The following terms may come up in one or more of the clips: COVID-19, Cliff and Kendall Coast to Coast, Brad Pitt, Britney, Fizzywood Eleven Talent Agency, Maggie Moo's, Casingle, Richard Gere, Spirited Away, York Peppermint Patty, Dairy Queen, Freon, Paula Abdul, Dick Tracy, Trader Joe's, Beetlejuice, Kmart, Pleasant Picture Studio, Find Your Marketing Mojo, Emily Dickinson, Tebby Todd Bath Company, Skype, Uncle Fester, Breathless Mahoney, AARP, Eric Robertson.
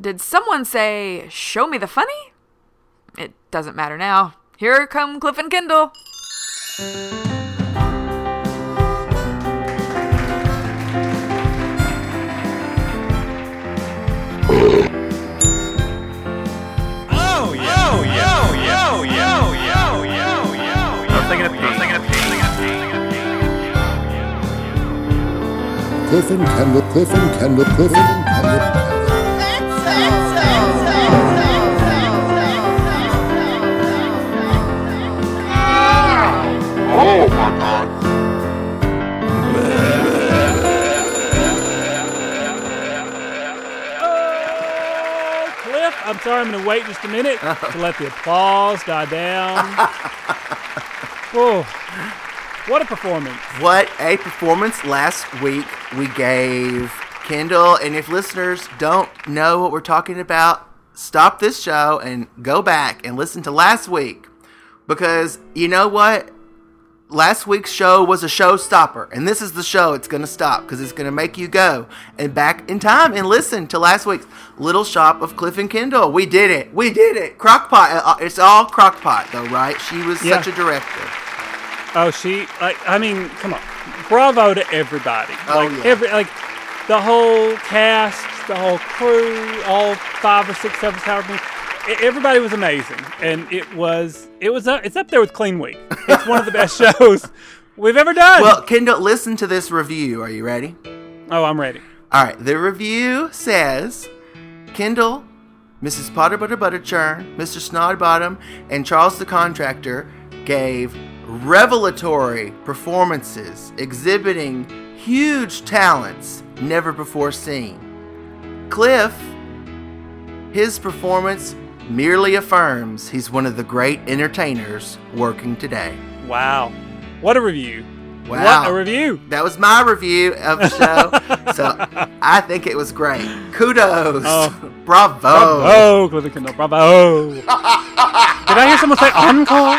Did someone say, show me the funny? It doesn't matter now. Here come Cliff and Kendall. Cliff and Kendall, Cliff and Kendall, Cliff and Kendall. Oh my God. Cliff, I'm sorry, I'm going to wait just a minute to let the applause die down. Oh, what a performance. What a performance. Last week we gave Kendall, and if listeners don't know what we're talking about, stop this show and go back and listen to last week, because you know what? Last week's show was a showstopper, and this is the show it's going to stop, because it's going to make you go and back in time and listen to last week's Little Shop of Cliff and Kendall. We did it. We did it. Crockpot. It's all Crockpot, though, right? She was such a director. Oh, come on. Bravo to everybody. The whole cast, the whole crew, all 5 or 6 of us, however many. Everybody was amazing. And it's up there with Clean Week. It's one of the best shows we've ever done. Well, Kendall, listen to this review. Are you ready? Oh, I'm ready. All right. The review says, Kendall, Mrs. Potter Butter Butter Churn, Mr. Snodbottom, and Charles the Contractor gave revelatory performances exhibiting huge talents never before seen. Cliff, his performance merely affirms he's one of the great entertainers working today. Wow. What a review. Wow. What a review. That was my review of the show. So I think it was great. Kudos. Bravo. Bravo, Cliff and Kendall. Bravo. Did I hear someone say encore?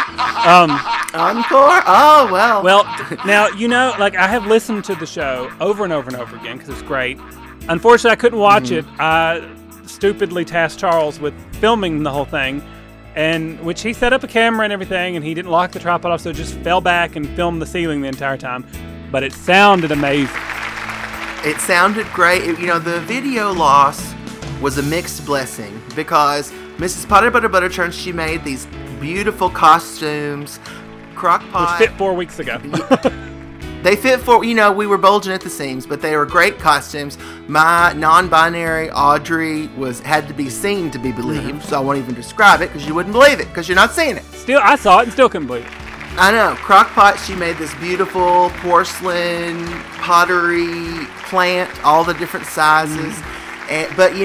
Encore? Oh, well. Well, now, I have listened to the show over and over and over again because it's great. Unfortunately, I couldn't watch it. I stupidly tasked Charles with filming the whole thing, and which he set up a camera and everything, and he didn't lock the tripod off, so it just fell back and filmed the ceiling the entire time. But it sounded amazing. It sounded great. The video loss was a mixed blessing, because Mrs. Potter Butter Butter Churn, she made these beautiful costumes. Crockpot. Which fit 4 weeks ago. They fit for, we were bulging at the seams, but they were great costumes. My non-binary Audrey had to be seen to be believed, so I won't even describe it because you wouldn't believe it because you're not seeing it. Still, I saw it and still couldn't believe it. I know. Crockpot, she made this beautiful porcelain, pottery plant, all the different sizes. But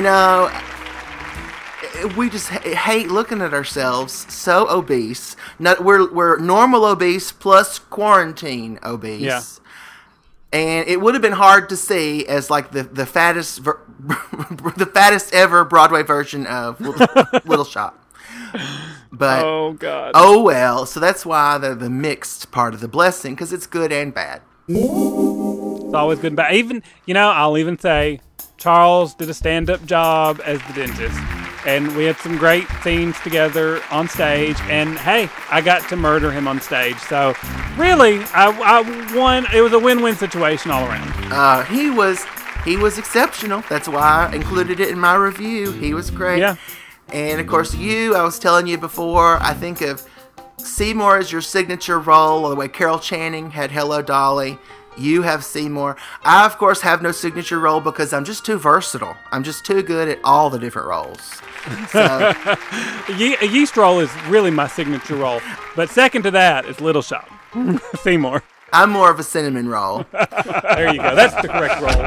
we just hate looking at ourselves so obese. We're normal obese plus quarantine obese. Yeah. And it would have been hard to see as the fattest the fattest ever Broadway version of Little Shop. But oh god. Oh well, so that's why the mixed part of the blessing, cuz it's good and bad. It's always good and bad. Even, I'll even say Charles did a stand-up job as the dentist. And we had some great scenes together on stage. And, hey, I got to murder him on stage. So, really, I won. It was a win-win situation all around. He was exceptional. That's why I included it in my review. He was great. Yeah. And, of course, I was telling you before, I think of Seymour as your signature role, the way Carol Channing had Hello, Dolly. You have Seymour. I, of course, have no signature role because I'm just too versatile. I'm just too good at all the different roles. So. A yeast roll is really my signature role. But second to that is Little Shop. Seymour. I'm more of a cinnamon roll. There you go. That's the correct role.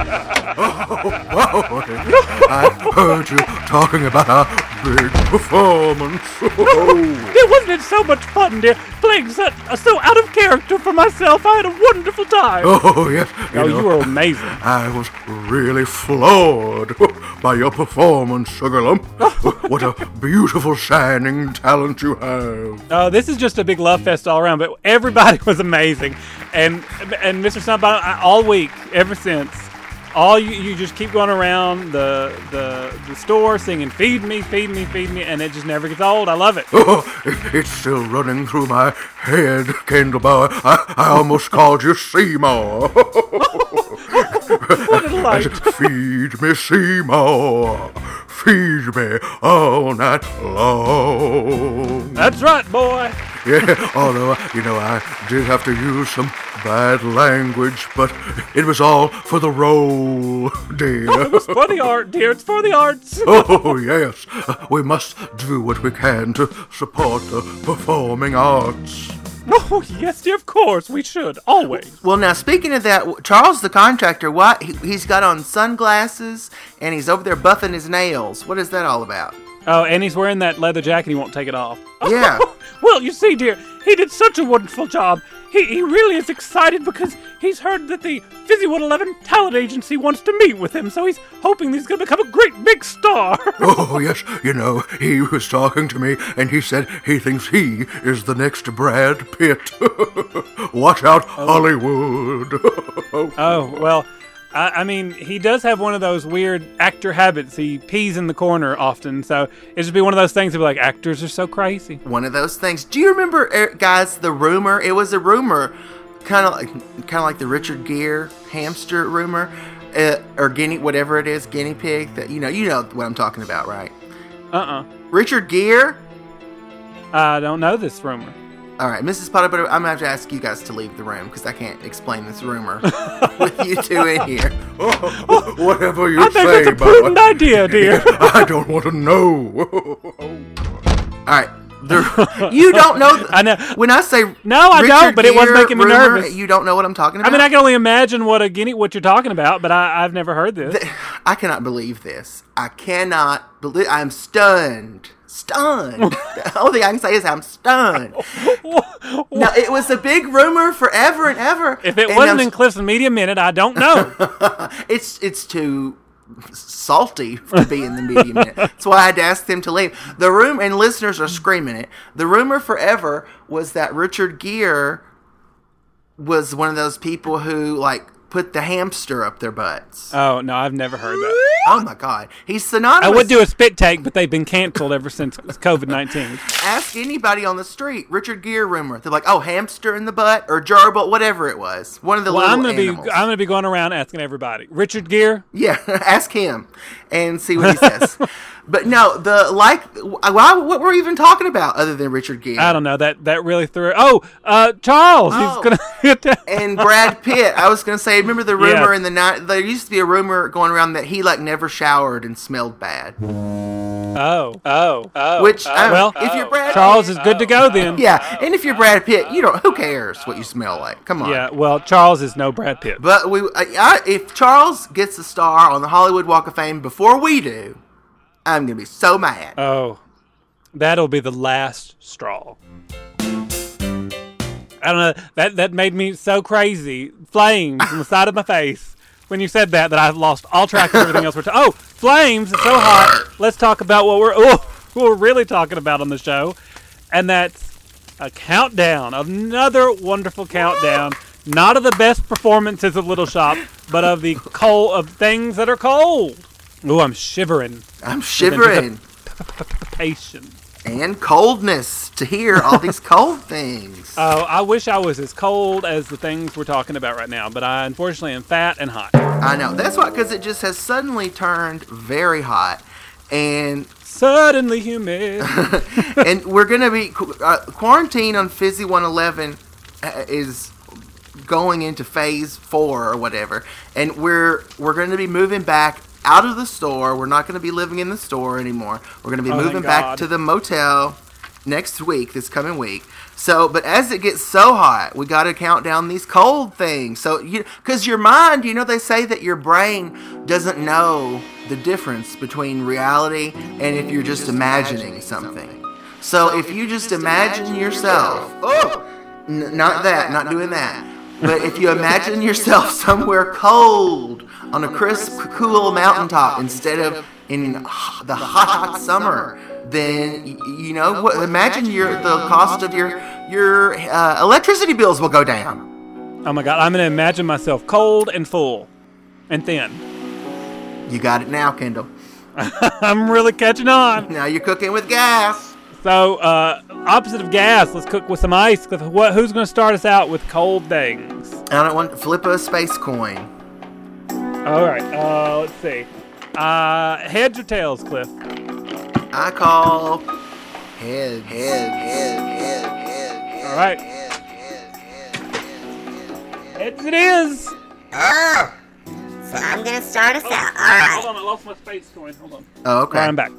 I heard you talking about a big performance. It wasn't it so much fun, dear, playing so out of character for myself. I had a wonderful time. Oh, yes. You were amazing. I was really floored by your performance, Sugarlump. What a beautiful, shining talent you have. Oh, this is just a big love fest all around, but everybody was amazing. And Mr. Sunbottom, all week, ever since, all you just keep going around the store singing, "Feed me, feed me, feed me," and it just never gets old. I love it. Oh, it's still running through my head, Candleboy. I almost called you Seymour. What a light. I said, "Feed me, Seymour. Feed me all night long." That's right, boy. Yeah, although, I did have to use some bad language, but it was all for the role, dear. It was for the art, dear. It's for the arts. Oh, yes. We must do what we can to support the performing arts. Oh, yes, dear, of course. We should, always. Well, now, speaking of that, Charles the contractor, why he's got on sunglasses, and he's over there buffing his nails. What is that all about? Oh, and he's wearing that leather jacket. He won't take it off. Yeah. Well, you see, dear, he did such a wonderful job. He really is excited because he's heard that the Fizzywood 11 Talent Agency wants to meet with him, so he's hoping he's going to become a great big star. Oh, yes. He was talking to me, and he said he thinks he is the next Brad Pitt. Watch out, Hollywood. Oh, well... I mean, he does have one of those weird actor habits. He pees in the corner often, so it'd just be one of those things to be like, actors are so crazy. One of those things. Do you remember, guys, the rumor? It was a rumor, kind of like the Richard Gere hamster rumor, or guinea, whatever it is, guinea pig. That you know what I'm talking about, right? Richard Gere? I don't know this rumor. All right, Mrs. Potter, but I'm going to have to ask you guys to leave the room because I can't explain this rumor with you two in here. Oh, whatever you say, that's a prudent idea, dear. I don't want to know. All right. You don't know. I know. When I say no, I don't, but it was making me nervous. You don't know what I'm talking about? I mean, I can only imagine what you're talking about, but I've never heard this. I cannot believe this. I'm stunned. Stunned. The only thing I can say is I'm stunned. Now, it was a big rumor forever and ever. If it wasn't in Cliff's Media Minute, I don't know. It's too salty to be in the Media Minute. That's why I had to ask them to leave. The rumor, and listeners are screaming it, the rumor forever was that Richard Gere was one of those people who, like, put the hamster up their butts. Oh, no, I've never heard that. Oh, my God. He's synonymous. I would do a spit take, but they've been canceled ever since COVID-19. Ask anybody on the street. Richard Gere rumor. They're like, oh, hamster in the butt or gerbil, whatever it was. One of the little animals. I'm going to be going around asking everybody. Richard Gere? Yeah, ask him and see what he says. But no, what were we even talking about other than Richard Gere? I don't know. That really threw it. Charles. Oh. He's gonna hit that. And Brad Pitt. I was going to say, remember the rumor in the night? There used to be a rumor going around that he never showered and smelled bad. Oh. Which, if you're Brad Pitt, Charles is good to go then. Yeah, and if you're Brad Pitt, who cares what you smell like? Come on. Yeah, well, Charles is no Brad Pitt. But if Charles gets a star on the Hollywood Walk of Fame before we do, I'm going to be so mad. Oh, that'll be the last straw. I don't know. That made me so crazy. Flames on the side of my face when you said that I've lost all track of everything else. Oh, flames. It's so hot. Let's talk about what we're really talking about on the show. And that's a countdown. Another wonderful countdown. Not of the best performances of Little Shop, but of the cold of things that are cold. Ooh, I'm shivering. Patience. And coldness to hear all these cold things. Oh, I wish I was as cold as the things we're talking about right now, but I unfortunately am fat and hot. I know. That's why, because it just has suddenly turned very hot and suddenly humid. And we're going to be quarantine on Fizzy 111 is going into phase 4 or whatever, and we're going to be moving back out of the store. We're not going to be living in the store anymore. We're going to be moving back to the motel this coming week. So, but as it gets so hot, we got to count down these cold things. So, because your mind, they say that your brain doesn't know the difference between reality and if you're just imagining something. So, if you just imagine yourself, but if you imagine yourself somewhere cold on a crisp, cool mountaintop instead of in the hot summer, then, imagine the cost of your electricity bills will go down. Oh, my God. I'm going to imagine myself cold and full. and thin. You got it now, Kendall. I'm really catching on. Now you're cooking with gas. So, opposite of gas, let's cook with some ice. Who's going to start us out with cold things? I don't want to flip a space coin. All right. Let's see. Heads or tails, Cliff? I call heads. Heads. All right. Heads it is. Oh. So I'm going to start us out. All right. Hold on. I lost my space coin. Hold on. Oh, okay. All right, I'm back.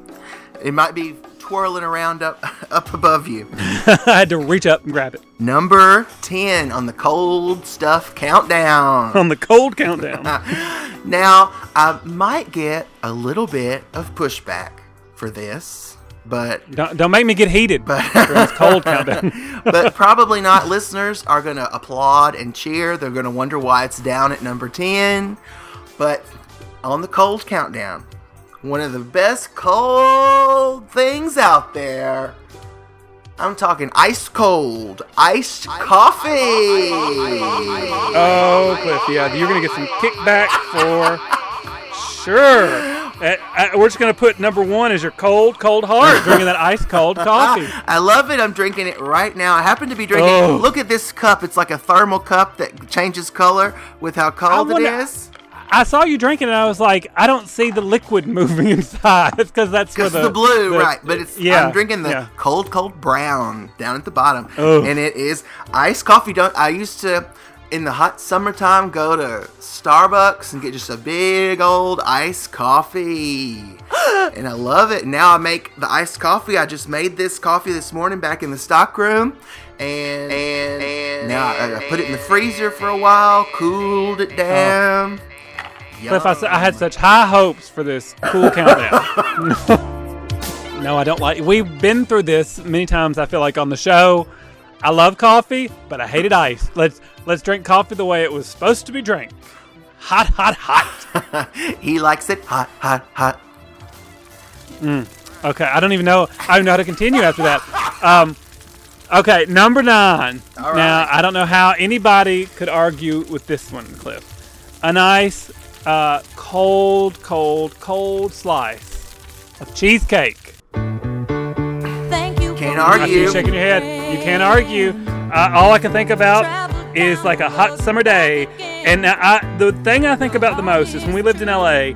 It might be twirling around up above you. I had to reach up and grab it. Number 10 on the cold stuff countdown. On the cold countdown. Now, I might get a little bit of pushback for this, but... Don't make me get heated for this cold countdown. But probably not. Listeners are going to applaud and cheer. They're going to wonder why it's down at number 10. But on the cold countdown... One of the best cold things out there. I'm talking ice cold, iced coffee. Oh, Cliff, yeah, you're going to get some kickback for sure. We're just going to put number 1 as your cold heart, drinking that ice cold coffee. I love it. I'm drinking it right now. I happen to be drinking it. Look at this cup. It's like a thermal cup that changes color with how cold it is. I saw you drinking, and I was like, I don't see the liquid moving inside. Because that's where the blue, right? But it's I'm drinking the cold brown down at the bottom, and it is iced coffee. I used to, in the hot summertime, go to Starbucks and get just a big old iced coffee, and I love it. Now I make the iced coffee. I just made this coffee this morning back in the stock room. And now I put it in the freezer for a while, cooled it down. Cliff, I had such high hopes for this cool countdown. No, I don't like it. We've been through this many times, I feel like, on the show. I love coffee, but I hated ice. Let's drink coffee the way it was supposed to be drank. Hot, hot, hot. He likes it hot, hot, hot. Okay, I don't even know. I don't know how to continue after that. Okay, number 9. All now, right. I don't know how anybody could argue with this one, Cliff. A nice... cold slice of cheesecake. Thank you. Can't argue. You're shaking your head. You can't argue. All I can think about is like a hot summer day. And the thing I think about the most is when we lived in LA,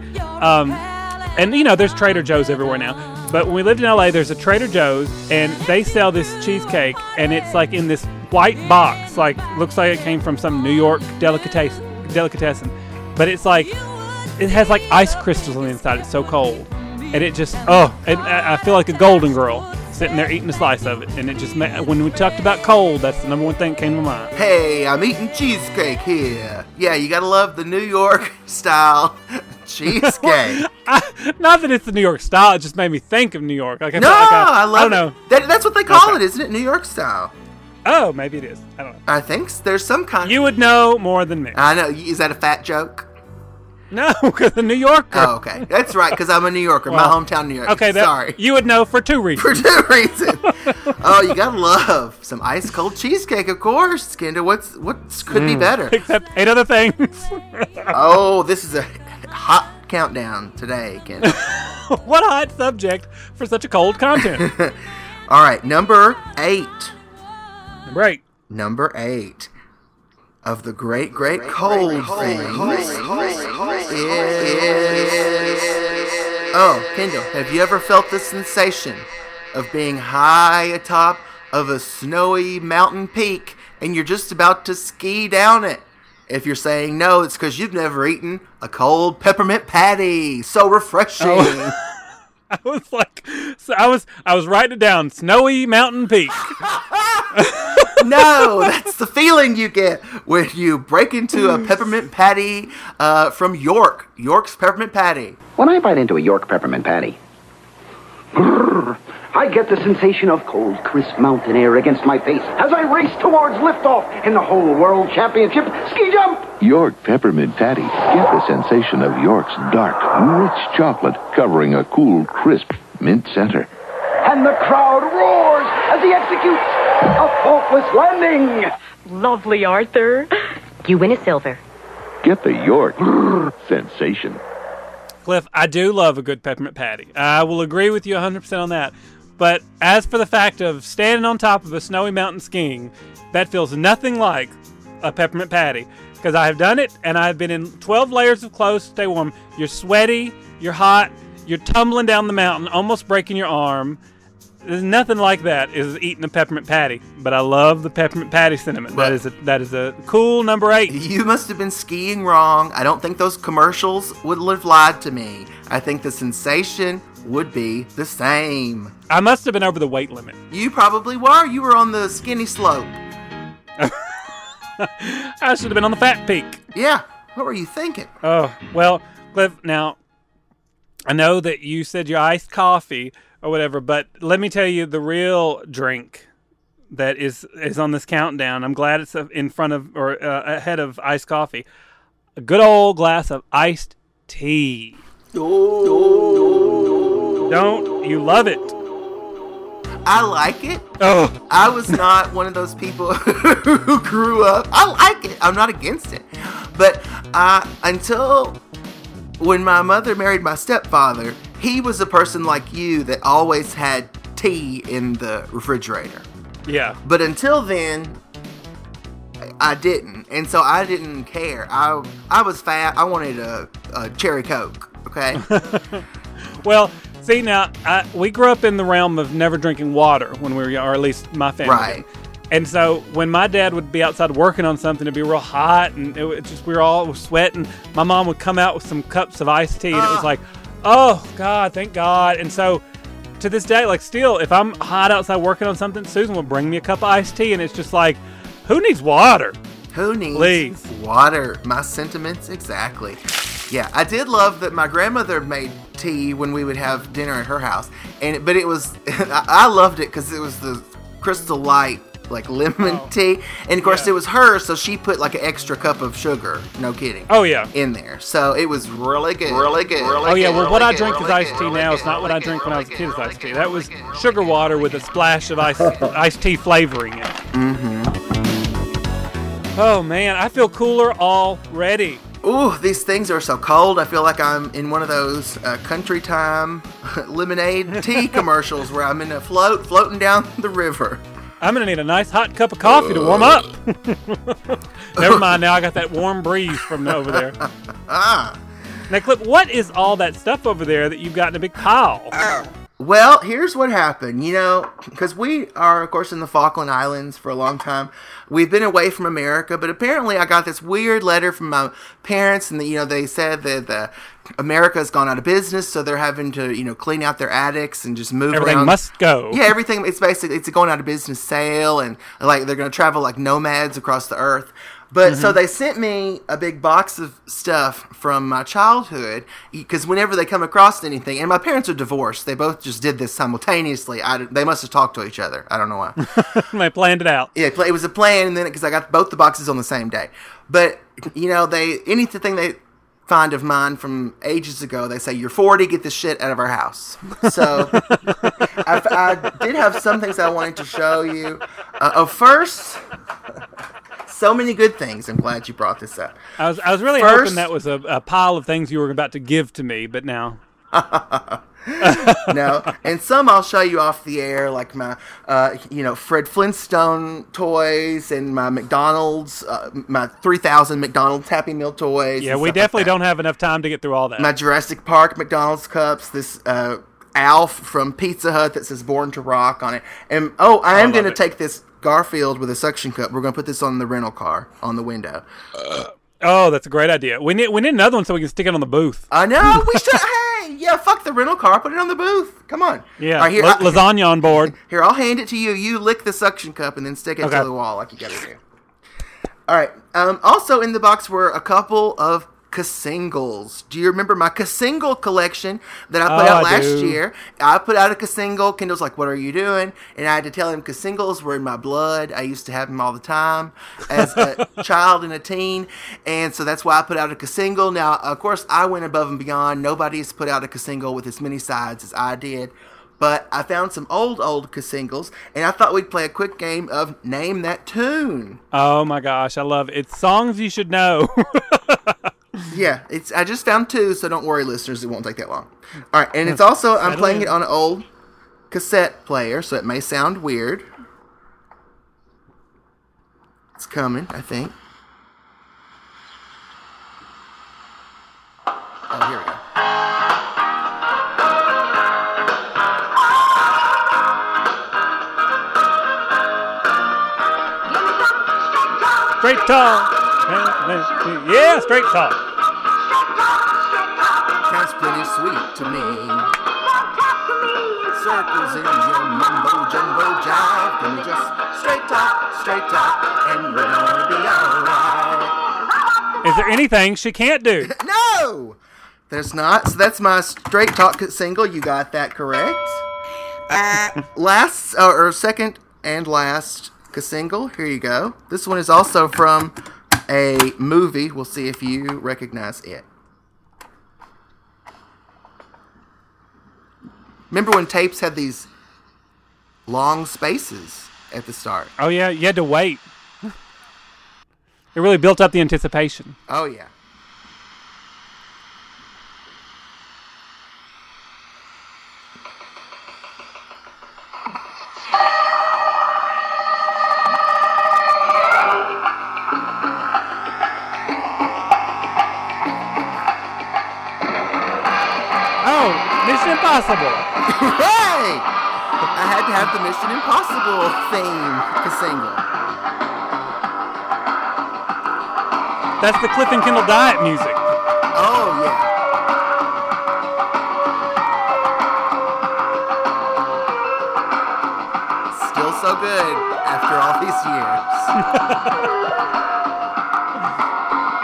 and you know, there's Trader Joe's everywhere now, but when we lived in LA, there's a Trader Joe's and they sell this cheesecake and it's like in this white box, like looks like it came from some New York delicatessen. But it's like, it has like ice crystals on the inside. It's so cold. And it just, I feel like a golden girl sitting there eating a slice of it. And it just, when we talked about cold, that's the number 1 thing that came to mind. Hey, I'm eating cheesecake here. Yeah, you gotta love the New York style cheesecake. Well, not that it's the New York style, it just made me think of New York. Like, I love it. I don't know. That's what they call it, isn't it? New York style. Oh, maybe it is. I don't know. I think there's some kind. You would know more than me. I know. Is that a fat joke? No, because a New Yorker. Oh, okay. That's right, because I'm a New Yorker. Well, my hometown New York. Okay, sorry. You would know for 2 reasons. Oh, you gotta love some ice cold cheesecake, of course. Kendall, what could be better? Except 8 other things. Oh, this is a hot countdown today, Kendall. What a hot subject for such a cold content. All right, number 8. Right. Number 8 of the great cold things is... Oh, Kendall, have you ever felt the sensation of being high atop of a snowy mountain peak and you're just about to ski down it? If you're saying no, it's because you've never eaten a cold peppermint patty. So refreshing. Oh. I was like, so I was writing it down, snowy mountain peak. No, that's the feeling you get when you break into a peppermint patty from York's Peppermint Patty. When I bite into a York Peppermint Patty, I get the sensation of cold, crisp mountain air against my face as I race towards liftoff in the whole world championship ski jump. York Peppermint Patty. Get the sensation of York's dark, rich chocolate covering a cool, crisp mint center. And the crowd roars as he executes a faultless landing. Lovely, Arthur. You win a silver. Get the York sensation. Cliff, I do love a good peppermint patty. I will agree with you 100% on that. But as for the fact of standing on top of a snowy mountain skiing, that feels nothing like a peppermint patty. Because I have done it, and I have been in 12 layers of clothes to stay warm. You're sweaty, you're hot, you're tumbling down the mountain, almost breaking your arm. There's nothing like that is eating a peppermint patty. But I love the peppermint patty cinnamon. But that is a cool number 8. You must have been skiing wrong. I don't think those commercials would have lied to me. I think the sensation would be the same. I must have been over the weight limit. You probably were. You were on the skinny slope. I should have been on the fat peak. Yeah. What were you thinking? Oh, well, Cliff, now, I know that you said your iced coffee or whatever, but let me tell you the real drink that is on this countdown. I'm glad it's in front of or ahead of iced coffee. A good old glass of iced tea. Oh. Don't you love it? I like it. Oh. I was not one of those people who grew up. I like it. I'm not against it. But until when my mother married my stepfather, he was a person like you that always had tea in the refrigerator. Yeah. But until then, I didn't. And so I didn't care. I was fat. I wanted a cherry Coke. Okay? Well... See, now, we grew up in the realm of never drinking water when we were young, or at least my family. Right. And so when my dad would be outside working on something, it'd be real hot, and we were all sweating. My mom would come out with some cups of iced tea, and it was like, oh, God, thank God. And so to this day, like, still, if I'm hot outside working on something, Susan will bring me a cup of iced tea, and it's just like, who needs water? Who needs water? My sentiments, exactly. Yeah, I did love that my grandmother made tea when we would have dinner at her house, but it was I loved it because it was the Crystal Light like lemon tea, and of course it was her, so she put like an extra cup of sugar, no kidding. Oh yeah, in there, so it was really good, really good. Oh yeah, well what I drink is iced tea now. It's not what I drink when I was a kid. Is iced tea. That was sugar water with a splash of iced tea flavoring in it. Mm-hmm. Oh man, I feel cooler already. Ooh, these things are so cold. I feel like I'm in one of those country time lemonade tea commercials where I'm in a floating down the river. I'm going to need a nice hot cup of coffee to warm up. Never mind, now I got that warm breeze from over there. Now, Clip, what is all that stuff over there that you've got in a big pile? Well, here's what happened, because we are, of course, in the Falkland Islands for a long time. We've been away from America, but apparently I got this weird letter from my parents, and, they said that America's gone out of business, so they're having to, clean out their attics and just move everything around. Everything must go. Yeah, everything. It's basically, it's a going out of business sale, and, like, they're going to travel like nomads across the earth. But so they sent me a big box of stuff from my childhood, because whenever they come across anything, and my parents are divorced, they both just did this simultaneously. They must have talked to each other. I don't know why. They planned it out. Yeah, it was a plan, and then because I got both the boxes on the same day. But anything they find of mine from ages ago, they say you're 40, get this shit out of our house. So I did have some things I wanted to show you. First. So many good things. I'm glad you brought this up. I was really hoping that was a pile of things you were about to give to me, but now. No. And some I'll show you off the air, like my, Fred Flintstone toys and my McDonald's, my 3,000 McDonald's Happy Meal toys. Yeah, we definitely don't have enough time to get through all that. My Jurassic Park McDonald's cups, this Alf from Pizza Hut that says Born to Rock on it. And, I am going to take this Garfield with a suction cup. We're going to put this on the rental car on the window. That's a great idea. We need another one so we can stick it on the booth. I know. We should. Hey, yeah, fuck the rental car. Put it on the booth. Come on. Yeah. Right, here, lasagna on board. Here, I'll hand it to you. You lick the suction cup and then stick it to the wall like you got to do. All right. Also in the box were a couple of Casingles. Do you remember my Casingle collection that I put out last year? I put out a Casingle. Kendall's like, what are you doing? And I had to tell him Casingles were in my blood. I used to have them all the time as a child and a teen. And so that's why I put out a Casingle. Now, of course, I went above and beyond. Nobody's put out a Casingle with as many sides as I did. But I found some old Casingles, and I thought we'd play a quick game of Name That Tune. Oh, my gosh. I love it. It's songs you should know. Yeah, it's. I just found two, so don't worry, listeners. It won't take that long. All right, and it's also I'm playing it on an old cassette player, so it may sound weird. It's coming, I think. Oh, here we go. Straight talk. Yeah, straight talk. That's pretty sweet to me. Circles in your mumbo jumbo jive. Can we just straight talk, and we're gonna be alright? Is there anything she can't do? No! There's not. So that's my straight talk single. You got that correct. Second and last single. Here you go. This one is also from a movie. We'll see if you recognize it. Remember when tapes had these long spaces at the start? Oh, yeah. You had to wait. It really built up the anticipation. Oh, yeah. Impossible. Right! I had to have the Mission Impossible theme to single. That's the Cliff and Kendall Diet music. Oh, yeah. Still so good after all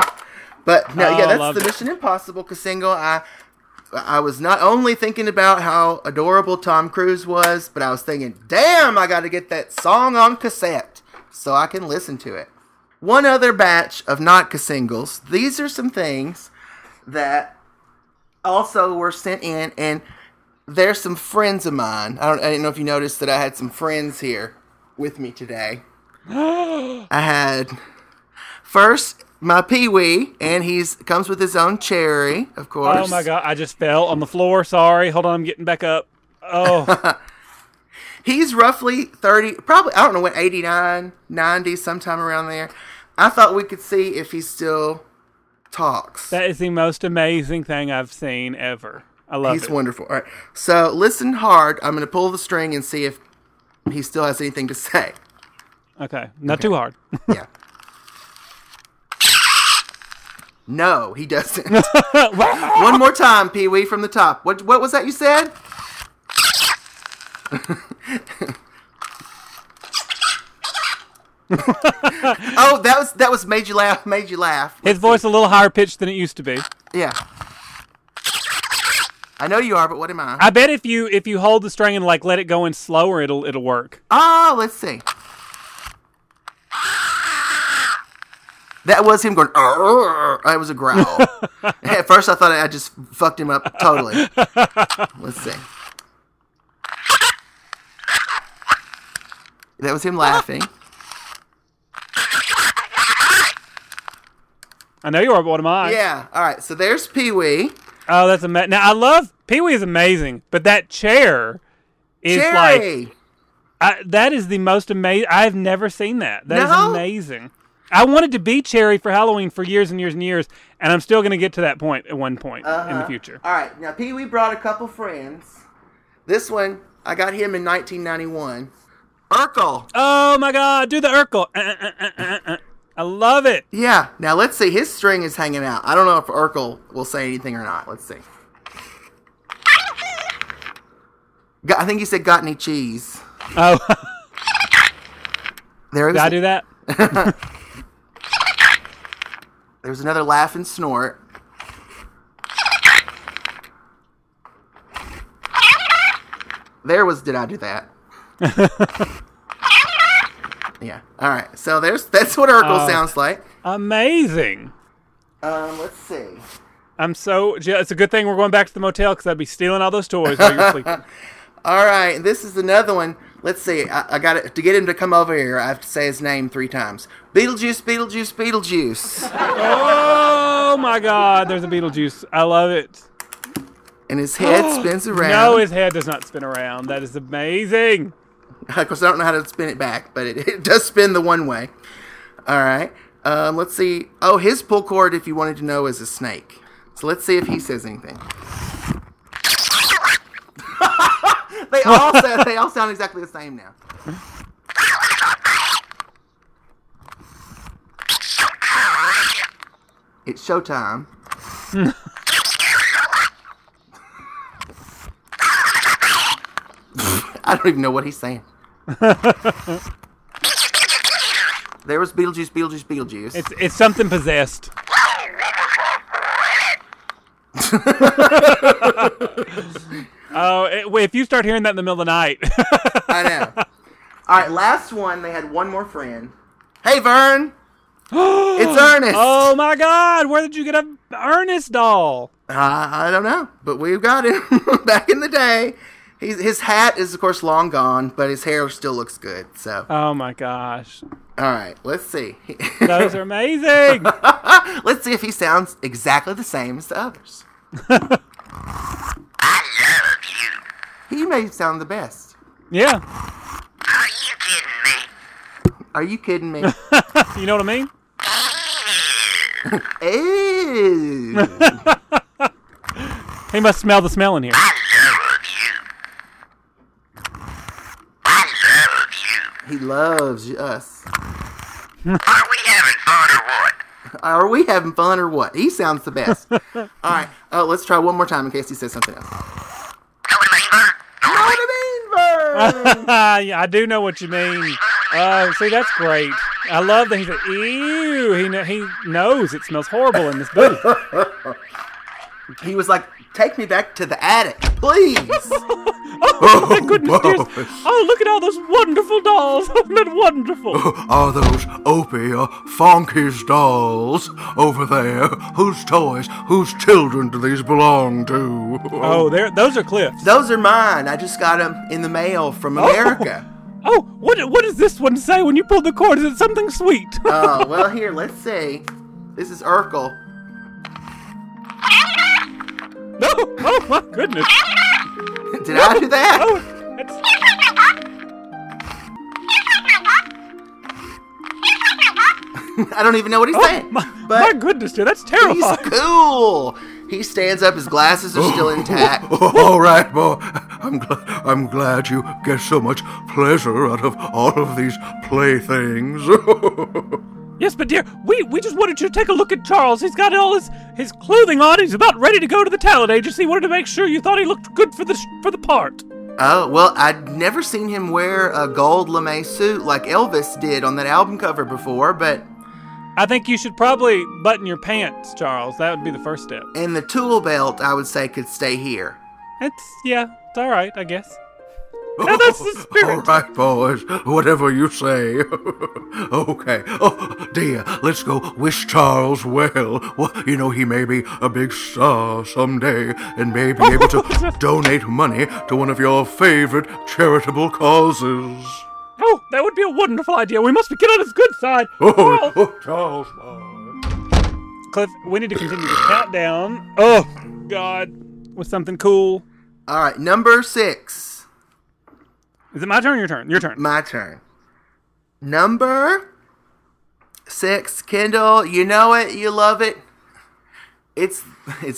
these years. But, no, yeah, that's the Mission Impossible single. I was not only thinking about how adorable Tom Cruise was, but I was thinking, damn, I got to get that song on cassette so I can listen to it. One other batch of not singles. These are some things that also were sent in, and there's some friends of mine. I didn't know if you noticed that I had some friends here with me today. I had first... my Pee-wee, and he's comes with his own cherry, of course. Oh, my God. I just fell on the floor. Sorry. Hold on. I'm getting back up. Oh. He's roughly 30, probably, I don't know what, 89, 90, sometime around there. I thought we could see if he still talks. That is the most amazing thing I've seen ever. I love it. He's wonderful. All right. So, listen hard. I'm going to pull the string and see if he still has anything to say. Okay. Not too hard. Yeah. No, he doesn't. One more time, Pee-wee, from the top. What was that you said? Oh, that was made you laugh. His voice a little higher pitched than it used to be. Yeah. I know you are, but what am I? I bet if you hold the string and like let it go in slower, it'll work. Oh, let's see. That was him going, that was a growl. At first, I thought I just fucked him up totally. Let's see. That was him laughing. I know you are, but what am I? Yeah. All right. So there's Pee-wee. Oh, that's amazing. Now, I love Pee-wee is amazing, but that chair is Jerry. That is the most amazing. I've never seen that. That is amazing. I wanted to be Cherry for Halloween for years and years and years, and I'm still going to get to that point at one point in the future. All right. Now, Pee-wee brought a couple friends. This one, I got him in 1991. Urkel. Oh, my God. Do the Urkel. I love it. Yeah. Now, let's see. His string is hanging out. I don't know if Urkel will say anything or not. Let's see. I think he said, got any cheese. Oh. There it is. Did I do that? There was another laugh and snort. There was, did I do that? Yeah. All right. So that's what Urkel sounds like. Amazing. Let's see. I'm so. It's a good thing we're going back to the motel because I'd be stealing all those toys while you're sleeping. All right. This is another one. Let's see. I got it. To get him to come over here, I have to say his name 3 times. Beetlejuice, Beetlejuice, Beetlejuice. Oh, my God. There's a Beetlejuice. I love it. And his head spins around. No, his head does not spin around. That is amazing. Of course, I don't know how to spin it back, but it does spin the one way. All right. Let's see. Oh, his pull cord, if you wanted to know, is a snake. So let's see if he says anything. They all sound exactly the same now. It's showtime. I don't even know what he's saying. There was Beetlejuice, Beetlejuice, Beetlejuice. It's something possessed. Oh, if you start hearing that in the middle of the night. I know. All right, last one. They had one more friend. Hey, Vern. It's Ernest. Oh, my God. Where did you get an Ernest doll? I don't know, but we've got him back in the day. His hat is, of course, long gone, but his hair still looks good. So. Oh, my gosh. All right, let's see. Those are amazing. Let's see if he sounds exactly the same as the others. He may sound the best. Yeah. Are you kidding me? Are you kidding me? You know what I mean? Ew. He must smell the smell in here. I love you. He loves us. Are we having fun or what? Are we having fun or what? He sounds the best. All right. Let's try one more time in case he says something else. Yeah, I do know what you mean. See, that's great. I love that he's like, ew. He knows it smells horrible in this booth. He was like, take me back to the attic, please. Oh, my goodness. Oh, look at all those wonderful dolls. Isn't that wonderful? Are those Opie or Fonky's dolls over there? Whose toys, whose children do these belong to? Oh, those are Cliff's. Those are mine. I just got them in the mail from America. Oh, what does this one say when you pull the cord? Is it something sweet? Oh, well, here, let's see. This is Urkel. No! Oh, my goodness. Did I do that? Oh, I don't even know what he's saying. My goodness, dude, that's terrifying. He's cool. He stands up. His glasses are still intact. All right, boy. I'm glad you get so much pleasure out of all of these playthings. Yes, but dear, we just wanted you to take a look at Charles. He's got all his clothing on. He's about ready to go to the talent agency. Wanted to make sure you thought he looked good for the part. Oh, well, I'd never seen him wear a gold lame suit like Elvis did on that album cover before, but... I think you should probably button your pants, Charles. That would be the first step. And the tool belt, I would say, could stay here. It's all right, I guess. Now that's the spirit. All right, boys. Whatever you say. Okay. Oh, dear. Let's go wish Charles well. You know, he may be a big star someday and may be able to donate money to one of your favorite charitable causes. Oh, that would be a wonderful idea. We must get on his good side. Charles. Cliff, we need to continue the countdown. Oh, God. With something cool. All right, number 6. Is it my turn or your turn? Your turn. My turn. Number 6, Kendall. You know it. You love it. It's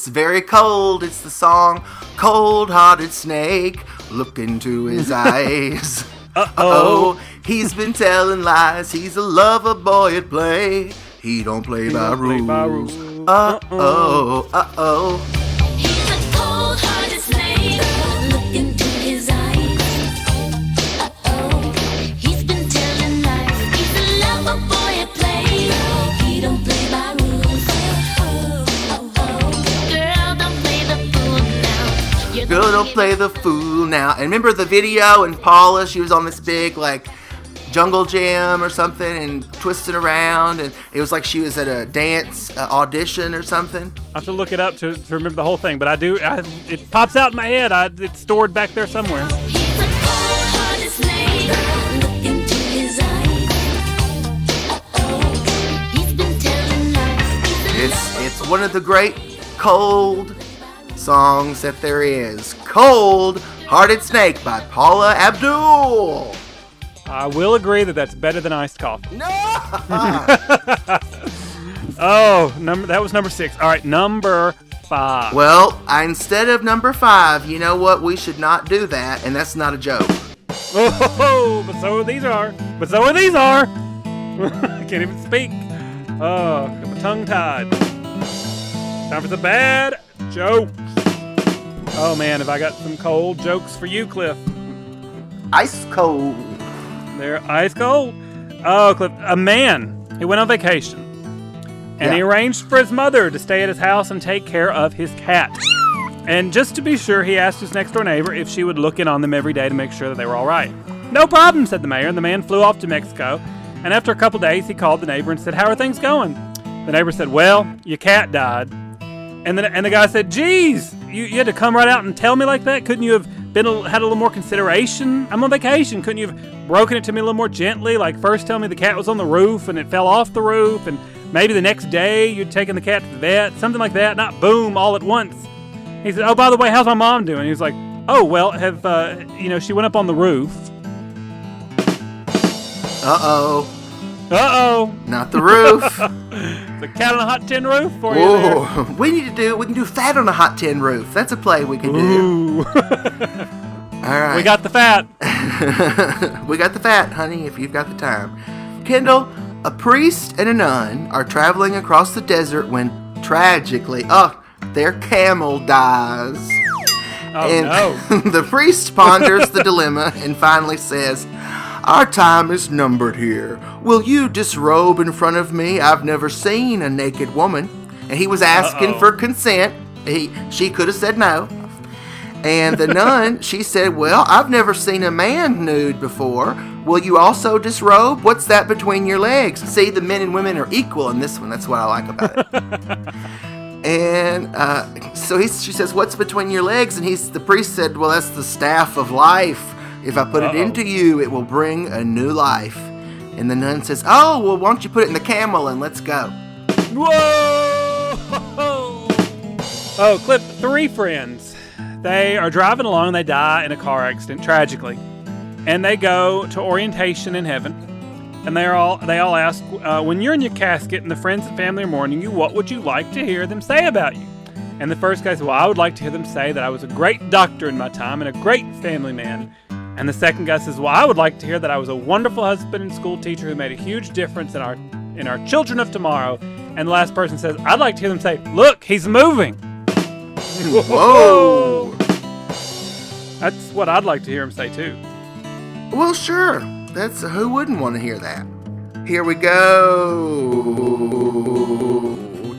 very cold. It's the song, Cold-Hearted Snake. Look into his eyes. Uh-oh. He's been telling lies. He's a lover boy at play. He don't play by rules. Uh-oh. Uh-oh. He's a cold-hearted snake. Look into his eyes. Girl, don't play the fool now. And remember the video and Paula, she was on this big, like, jungle gym or something and twisting around. And it was like she was at a dance audition or something. I have to look it up to remember the whole thing. But I do, it pops out in my head. It's stored back there somewhere. He's a cold-hearted snake. It's one of the great cold songs that there is. Cold Hearted Snake by Paula Abdul. I will agree that that's better than iced coffee. No! That was number 6. All right, number 5. Well, instead of number 5, you know what? We should not do that, and that's not a joke. Oh, but so these are. But so these are. I can't even speak. Oh, got my tongue tied. Time for the bad jokes. Oh, man, have I got some cold jokes for you, Cliff? Ice cold. They're ice cold. Oh, Cliff, a man, he went on vacation. And he arranged for his mother to stay at his house and take care of his cat. And just to be sure, he asked his next-door neighbor if she would look in on them every day to make sure that they were all right. No problem, said the mayor, and the man flew off to Mexico. And after a couple days, he called the neighbor and said, how are things going? The neighbor said, well, your cat died. And the guy said, geez, you had to come right out and tell me like that? Couldn't you have had a little more consideration? I'm on vacation. Couldn't you have broken it to me a little more gently? Like, first tell me the cat was on the roof and it fell off the roof, and maybe the next day you'd taken the cat to the vet, something like that, not boom, all at once. He said, oh, by the way, how's my mom doing? He was like, oh, well, she went up on the roof. Uh-oh. Not the roof. The cat on a hot tin roof for you there. We can do fat on a hot tin roof. That's a play we can do. All right. We got the fat. We got the fat, honey, if you've got the time. Kendall, a priest and a nun are traveling across the desert when tragically, their camel dies. Oh, no. The priest ponders the dilemma and finally says, our time is numbered here. Will you disrobe in front of me? I've never seen a naked woman. And he was asking for consent. She could have said no. And the nun, she said, well, I've never seen a man nude before. Will you also disrobe? What's that between your legs? See, the men and women are equal in this one. That's what I like about it. And so she says, what's between your legs? And the priest said, well, that's the staff of life. If I put it into you, it will bring a new life. And the nun says, oh, well, why don't you put it in the camel and let's go. Whoa! Oh, Clip, 3 friends. They are driving along. They die in a car accident, tragically. And they go to orientation in heaven. And they all ask, when you're in your casket and the friends and family are mourning you, what would you like to hear them say about you? And the first guy says, well, I would like to hear them say that I was a great doctor in my time and a great family man. And the second guy says, well, I would like to hear that I was a wonderful husband and school teacher who made a huge difference in our children of tomorrow. And the last person says, I'd like to hear them say, look, he's moving. Whoa! That's what I'd like to hear him say, too. Well, sure. That's who wouldn't want to hear that? Here we go.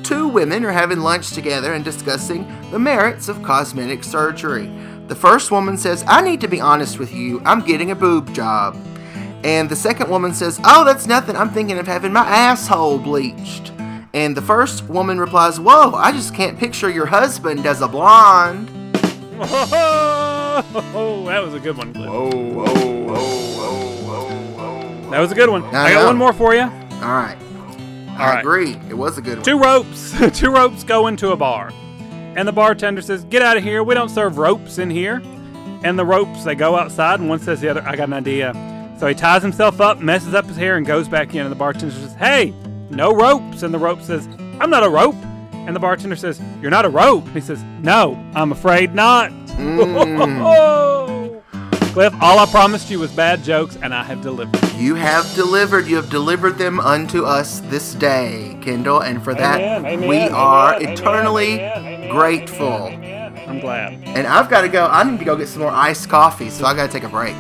2 women are having lunch together and discussing the merits of cosmetic surgery. The first woman says, I need to be honest with you. I'm getting a boob job. And the second woman says, oh, that's nothing. I'm thinking of having my asshole bleached. And the first woman replies, whoa, I just can't picture your husband as a blonde. Oh, that was a good one, Cliff. Whoa. That was a good one. I got one more for you. All right. I agree. It was a good one. 2 ropes go into a bar. And the bartender says, get out of here. We don't serve ropes in here. And the ropes, they go outside, and one says to the other, I got an idea. So he ties himself up, messes up his hair, and goes back in. And the bartender says, hey, no ropes. And the rope says, I'm not a rope. And the bartender says, you're not a rope. And he says, no, I'm afraid not. Cliff, all I promised you was bad jokes, and I have delivered. You have delivered. You have delivered them unto us this day, Kendall. And for that, we are eternally grateful. I'm glad. And I've got to go. I need to go get some more iced coffee, so I got to take a break.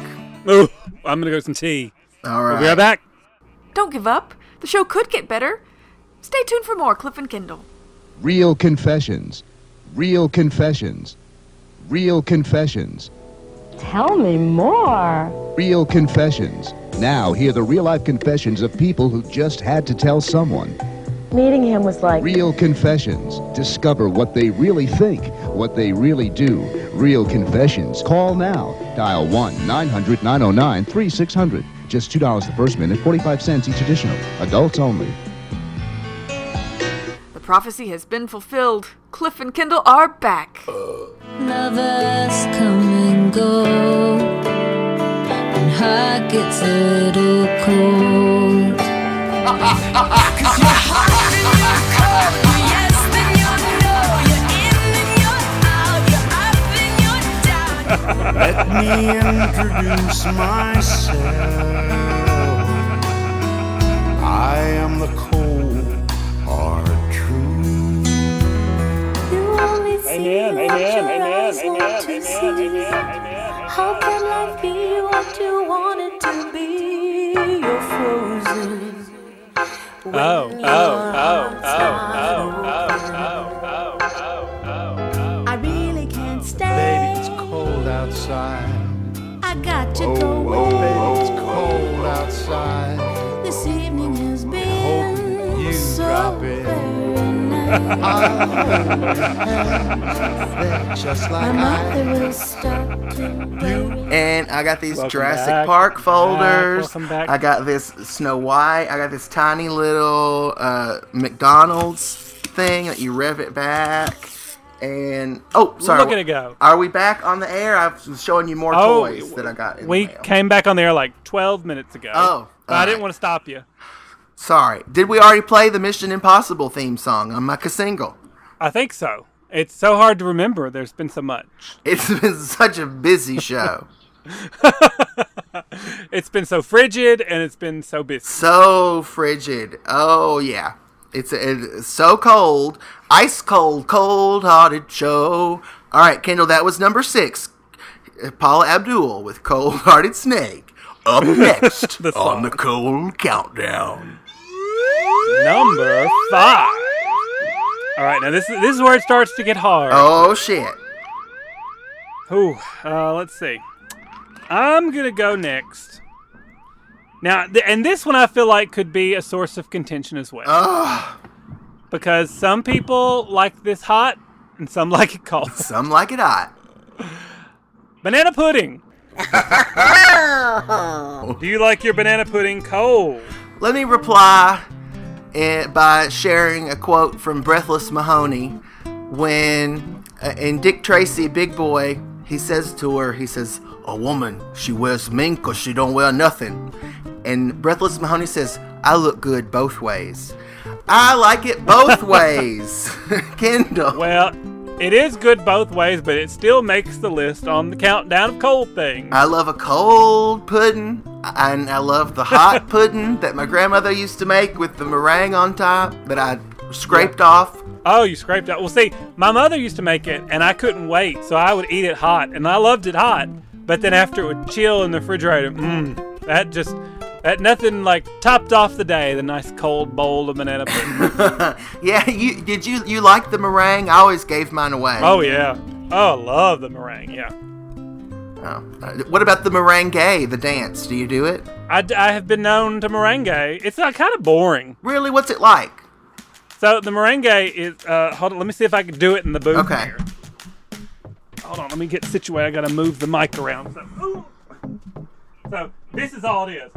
Ooh, I'm going to go get some tea. All right. We'll be right back. Don't give up. The show could get better. Stay tuned for more Cliff and Kendall. Real confessions. Real confessions. Real confessions. Tell me more. Real confessions. Now hear the real-life confessions of people who just had to tell someone. Meeting him was like... Real confessions. Discover what they really think, what they really do. Real confessions. Call now. Dial 1-900-909-3600. Just $2 the first minute, 45 cents each additional. Adults only. prophecy has been fulfilled. Cliff and Kendall are back. Lovers come and go, and heart gets a little cold. Cause you're hot and you're cold, you're yes and you're no, you're in and you're out, you're up and you're down. Let me introduce myself. I am the cold hard truth. Amen, amen, amen, amen, amen, amen. How can life be what you want it to be? You're frozen. Oh. I really can't stay. Baby, it's cold outside. I got to go away. Baby, it's cold outside. This evening has been so very nice. Just like my mother will start to worry. And I got these Jurassic Park folders. I got this Snow White. I got this tiny little McDonald's thing that you rev it back. And oh, sorry. Look at it go. Are we back on the air? I was showing you more toys that I got. We came back on the air like 12 minutes ago. Oh, I didn't want to stop you. Sorry. Did we already play the Mission Impossible theme song on my single? I think so. It's so hard to remember. There's been so much. It's been such a busy show. It's been so frigid and it's been so busy. So frigid. Oh, yeah. It's so cold. Ice cold, cold-hearted show. All right, Kendall, that was number 6. Paula Abdul with Cold-Hearted Snake. Up next on the Cold Countdown. Number 5. All right, now this is where it starts to get hard. Oh, shit. Ooh, let's see. I'm going to go next. Now, and this one I feel like could be a source of contention as well. Because some people like this hot, and some like it cold. Some like it hot. Banana pudding. Do you like your banana pudding cold? Let me reply by sharing a quote from Breathless Mahoney. When, in Dick Tracy, Big Boy, he says to her, he says, "A woman, she wears mink because she don't wear nothing." And Breathless Mahoney says, "I look good both ways." I like it both ways. Kendall. Well, it is good both ways, but it still makes the list on the countdown of cold things. I love a cold pudding, and I love the hot pudding that my grandmother used to make with the meringue on top that I scraped off. Oh, you scraped off. Well, see, my mother used to make it, and I couldn't wait, so I would eat it hot, and I loved it hot. But then after it would chill in the refrigerator, that nothing like topped off the day, the nice cold bowl of banana pudding. Yeah, you like the meringue? I always gave mine away. Oh, yeah. Oh, I love the meringue, yeah. Oh. What about the merengue, the dance? Do you do it? I have been known to merengue. It's kind of boring. Really? What's it like? So the merengue is, hold on, let me see if I can do it in the booth here. Hold on, let me get situated. I gotta move the mic around. So this is all it is.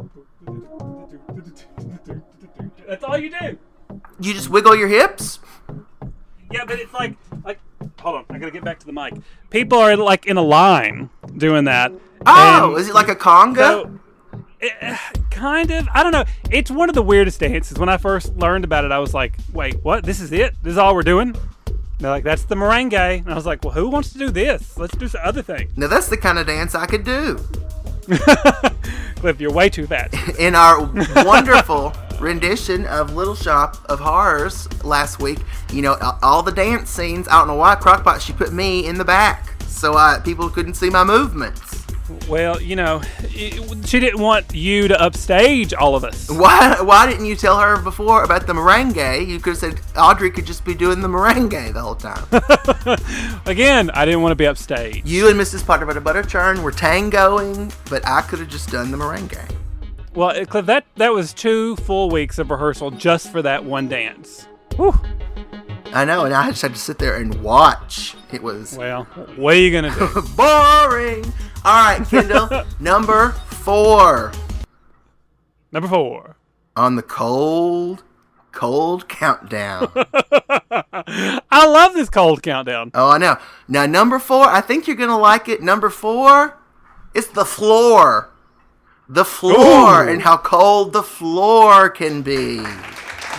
That's all you do. You just wiggle your hips? Yeah, but it's like. Hold on, I gotta get back to the mic. People are like in a line doing that. Oh, is it like a conga? So, kind of. I don't know. It's one of the weirdest dances. When I first learned about it, I was like, "Wait, what? This is it? This is all we're doing?" They're like, "That's the merengue." And I was like, well, who wants to do this? Let's do some other thing. Now, that's the kind of dance I could do. Cliff, you're way too fast. In our wonderful rendition of Little Shop of Horrors last week, you know, all the dance scenes, I don't know why Crockpot, she put me in the back so people couldn't see my movements. Well, you know, she didn't want you to upstage all of us. Why didn't you tell her before about the merengue? You could have said Audrey could just be doing the merengue the whole time. Again, I didn't want to be upstage. You and Mrs. Potter Butter Churn were tangoing, but I could have just done the merengue. Well, Cliff, that was 2 full weeks of rehearsal just for that one dance. Whew. I know, and I just had to sit there and watch. It was... Well, what are you going to do? Boring! All right, Kendall, number 4. On the Cold cold countdown. I love this cold countdown. Oh, I know. Now, number 4, I think you're going to like it. Number 4, it's the floor. The floor. Ooh. And how cold the floor can be.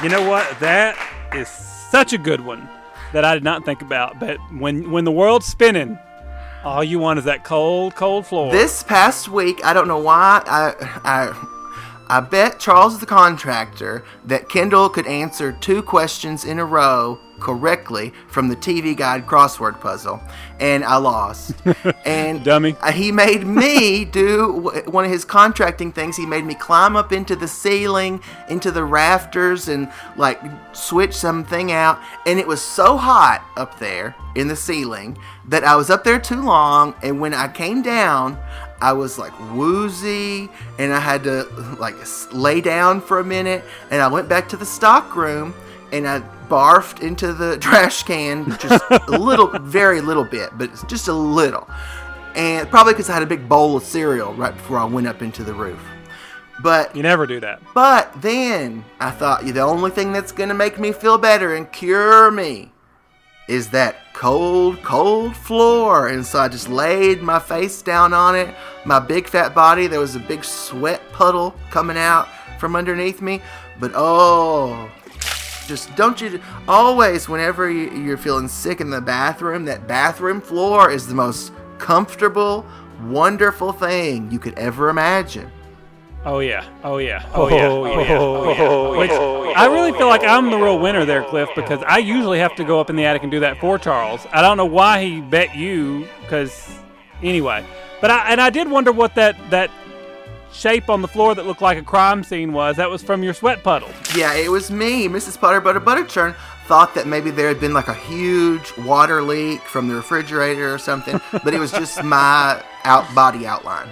You know what? That is such a good one that I did not think about. But when the world's spinning, all you want is that cold, cold floor. This past week, I don't know why, I bet Charles the contractor that Kendall could answer 2 questions in a row correctly from the TV Guide crossword puzzle, and I lost. And dummy. He made me do one of his contracting things. He made me climb up into the ceiling, into the rafters, and like switch something out. And it was so hot up there in the ceiling that I was up there too long. And when I came down, I was like woozy, and I had to like lay down for a minute. And I went back to the stock room, and I barfed into the trash can, just a little, very little bit, but just a little. And probably because I had a big bowl of cereal right before I went up into the roof. But you never do that. But then I thought, the only thing that's going to make me feel better and cure me is that cold, cold floor. And so I just laid my face down on it, my big fat body. There was a big sweat puddle coming out from underneath me. But oh... Just don't you always, whenever you're feeling sick in the bathroom, that bathroom floor is the most comfortable, wonderful thing you could ever imagine. Oh yeah, oh yeah, oh yeah, oh yeah. I really feel like I'm the real winner there, Cliff, because I usually have to go up in the attic and do that for Charles. I don't know why he bet you, because anyway. But I did wonder what that shape on the floor that looked like a crime scene was. That was from your sweat puddle. Yeah, it was me. Mrs. Butterchurn thought that maybe there had been like a huge water leak from the refrigerator or something, but it was just my body outline.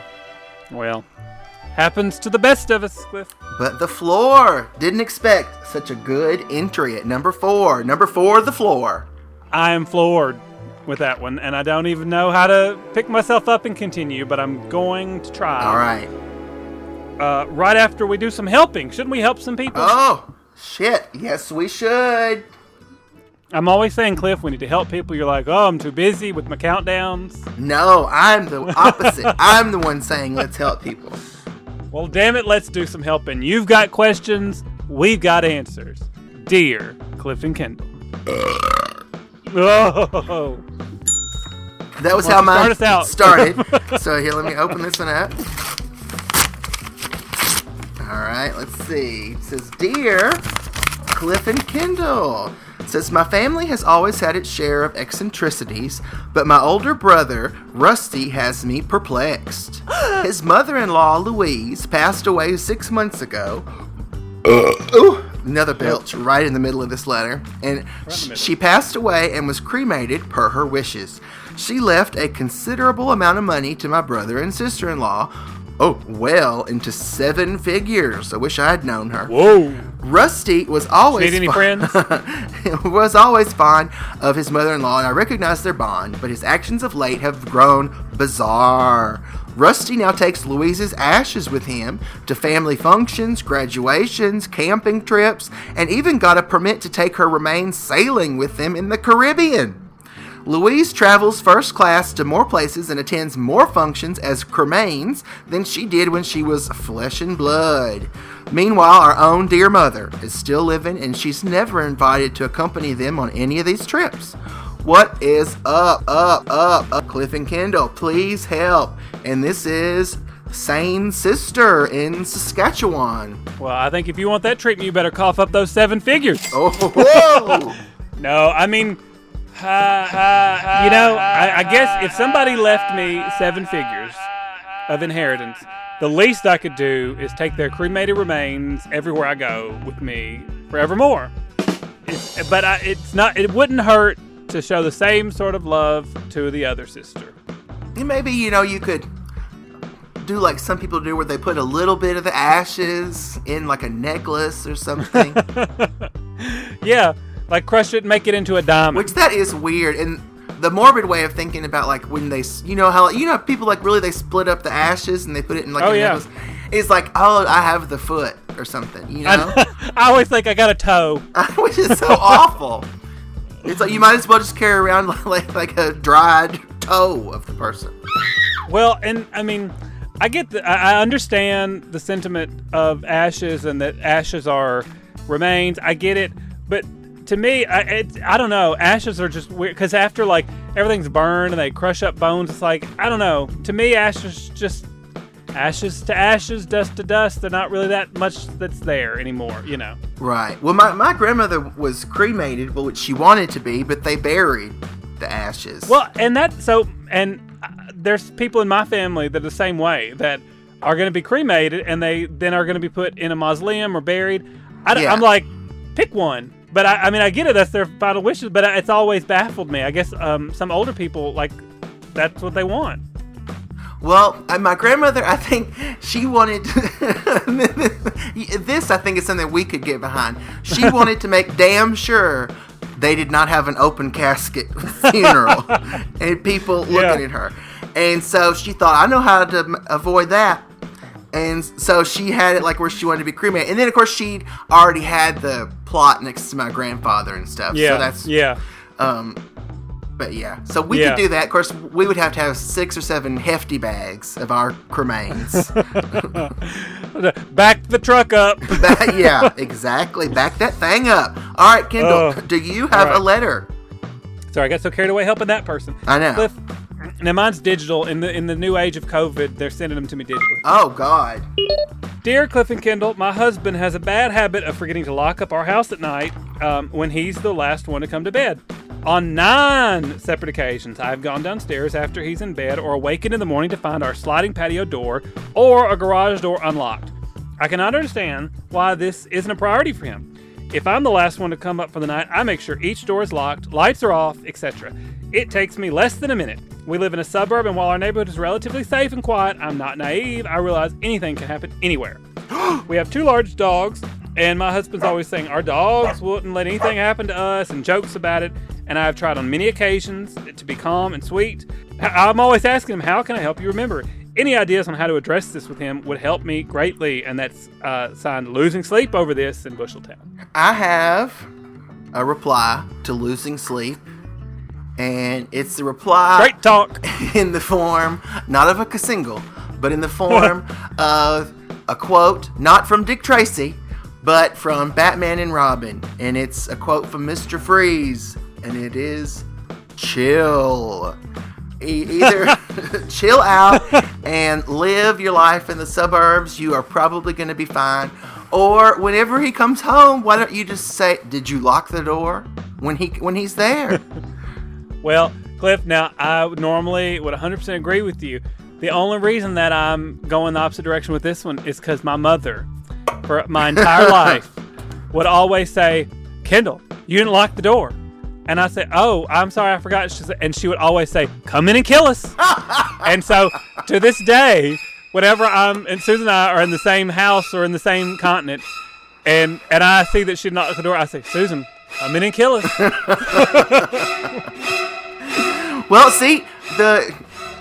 Well, happens to the best of us, Cliff. But the floor. Didn't expect such a good entry at number 4. Number 4, the floor. I am floored with that one, and I don't even know how to pick myself up and continue, but I'm going to try. All right. Right after we do some helping. Shouldn't we help some people? Oh, shit. Yes, we should. I'm always saying, Cliff, we need to help people. You're like, oh, I'm too busy with my countdowns. No, I'm the opposite. I'm the one saying let's help people. Well, damn it, let's do some helping. You've got questions. We've got answers. Dear Cliff and Kendall. Oh. That was how mine started. So here, let me open this one up. All right, let's see. It says, Dear Cliff and Kendall. It says, My family has always had its share of eccentricities, but my older brother, Rusty, has me perplexed. His mother-in-law, Louise, passed away 6 months ago. Ooh, another belch right in the middle of this letter. And she passed away and was cremated per her wishes. She left a considerable amount of money to my brother and sister-in-law, oh, well into 7 figures. I wish I had known her. Whoa. Rusty was always was always fond of his mother-in-law, and I recognize their bond, but his actions of late have grown bizarre. Rusty now takes Louise's ashes with him to family functions, graduations, camping trips, and even got a permit to take her remains sailing with them in the Caribbean. Louise travels first class to more places and attends more functions as cremains than she did when she was flesh and blood. Meanwhile, our own dear mother is still living, and she's never invited to accompany them on any of these trips. What is up, Cliff and Kendall? Please help. And this is Sane Sister in Saskatchewan. Well, I think if you want that treatment, you better cough up those 7 figures. Oh, whoa. No, I mean... I guess if somebody left me 7 figures of inheritance, the least I could do is take their cremated remains everywhere I go with me forevermore. It wouldn't hurt to show the same sort of love to the other sister. Maybe, you could do like some people do where they put a little bit of the ashes in like a necklace or something. Yeah. Like, crush it and make it into a diamond. Which, that is weird. And the morbid way of thinking about, like, when they... You know how people, like, really, they split up the ashes and they put it in, like, a necklace. It's like, oh, I have the foot or something, you know? I always think I got a toe. Which is so awful. It's like you might as well just carry around like a dried toe of the person. Well, and I mean, I understand the sentiment of ashes and that ashes are remains. I get it, but to me, I don't know. Ashes are just weird because after like everything's burned and they crush up bones, it's like I don't know. To me, ashes just ashes to ashes, dust to dust. They're not really that much that's there anymore, you know. Right. Well, my grandmother was cremated, which she wanted to be, but they buried the ashes. Well, and there's people in my family that are the same way that are going to be cremated and they then are going to be put in a mausoleum or buried. I'm like, pick one. But I mean, I get it. That's their final wishes. But it's always baffled me. I guess some older people, like, that's what they want. Well, my grandmother, I think she wanted to, this I think is something we could get behind. She wanted to make damn sure they did not have an open casket funeral and people looking at her. And so she thought, I know how to avoid that. And so she had it like where she wanted to be cremated. And then, of course, she'd already had the plot next to my grandfather and stuff. Yeah. So that's, but yeah, so we could do that. Of course, we would have to have 6 or 7 hefty bags of our cremains. Back the truck up. Yeah, exactly. Back that thing up. All right, Kendall, do you have a letter? Sorry, I got so carried away helping that person. I know. Cliff, now mine's digital. In the new age of COVID, they're sending them to me digitally. Oh, God. Dear Cliff and Kendall, my husband has a bad habit of forgetting to lock up our house at night when he's the last one to come to bed. On 9 separate occasions, I've gone downstairs after he's in bed or awakened in the morning to find our sliding patio door or a garage door unlocked. I cannot understand why this isn't a priority for him. If I'm the last one to come up for the night, I make sure each door is locked, lights are off, etc. It takes me less than a minute. We live in a suburb, and while our neighborhood is relatively safe and quiet, I'm not naive. I realize anything can happen anywhere. We have 2 large dogs, and my husband's always saying our dogs wouldn't let anything happen to us and jokes about it. And I've tried on many occasions to be calm and sweet. I'm always asking him, how can I help you remember? Any ideas on how to address this with him would help me greatly. And that's signed Losing Sleep Over This in Busheltown. I have a reply to Losing Sleep. And it's the reply Great talk. In the form, not of a single, but in the form of a quote, not from Dick Tracy, but from Batman and Robin. And it's a quote from Mr. Freeze. And it is chill. Either chill out and live your life in the suburbs. You are probably going to be fine. Or whenever he comes home, why don't you just say, did you lock the door when he's there? Well, Cliff, now I normally would 100% agree with you. The only reason that I'm going the opposite direction with this one is because my mother, for my entire life, would always say, Kendall, you didn't lock the door. And I said, oh, I'm sorry, I forgot. And she would always say, come in and kill us. And so to this day, whenever Susan and I are in the same house or in the same continent, and I see that she knocked the door, I say, Susan, come in and kill us. Well, see,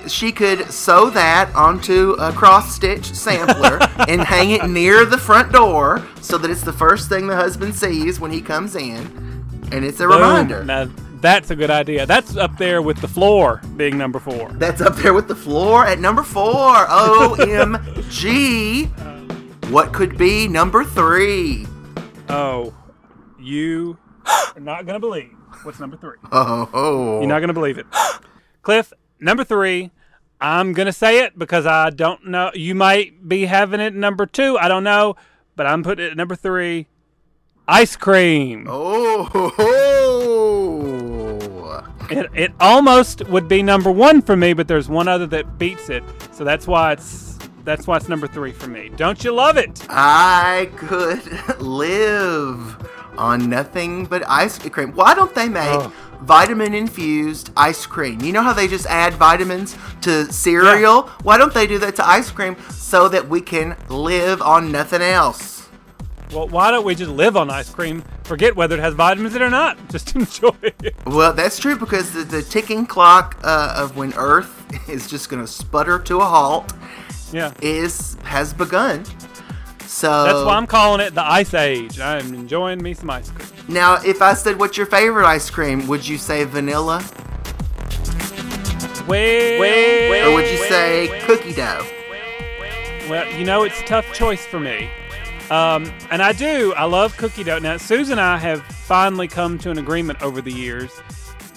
she could sew that onto a cross-stitch sampler and hang it near the front door so that it's the first thing the husband sees when he comes in. And it's a reminder. Now, that's a good idea. That's up there with the floor being number 4. That's up there with the floor at number 4. OMG. What could be number 3? Oh, you are not going to believe what's number 3. Oh. You're not going to believe it. Cliff, number 3, I'm going to say it because I don't know. You might be having it number 2. I don't know. But I'm putting it at number 3. Ice cream. Oh. It almost would be number 1 for me, but there's one other that beats it. So that's why it's number 3 for me. Don't you love it? I could live on nothing but ice cream. Why don't they make vitamin-infused ice cream? You know how they just add vitamins to cereal? Yeah. Why don't they do that to ice cream so that we can live on nothing else? Well, why don't we just live on ice cream? Forget whether it has vitamins in it or not. Just enjoy it. Well, that's true because the ticking clock of when Earth is just going to sputter to a halt has begun. So that's why I'm calling it the Ice Age. I am enjoying me some ice cream. Now, if I said, what's your favorite ice cream, would you say vanilla? Well, or would you say cookie dough? Well, you know, it's a tough choice for me. And I do. I love cookie dough. Now, Susan and I have finally come to an agreement over the years.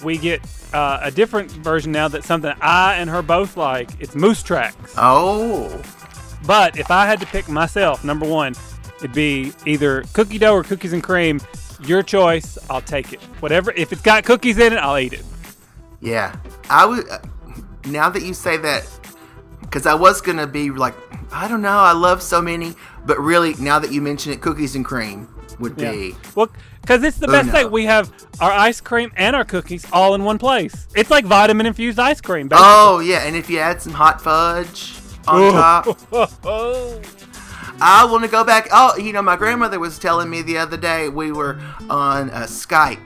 We get a different version now that's something I and her both like. It's Moose Tracks. Oh. But if I had to pick myself, number one, it'd be either cookie dough or cookies and cream. Your choice. I'll take it. Whatever. If it's got cookies in it, I'll eat it. Yeah. I would. Now that you say that, because I was going to be like, I don't know. I love so many. But really, now that you mention it, cookies and cream would be. Yeah. Well, because it's the best thing. We have our ice cream and our cookies all in one place. It's like vitamin-infused ice cream, basically. Oh, yeah. And if you add some hot fudge on top. I want to go back. Oh, you know, my grandmother was telling me the other day, we were on Skype,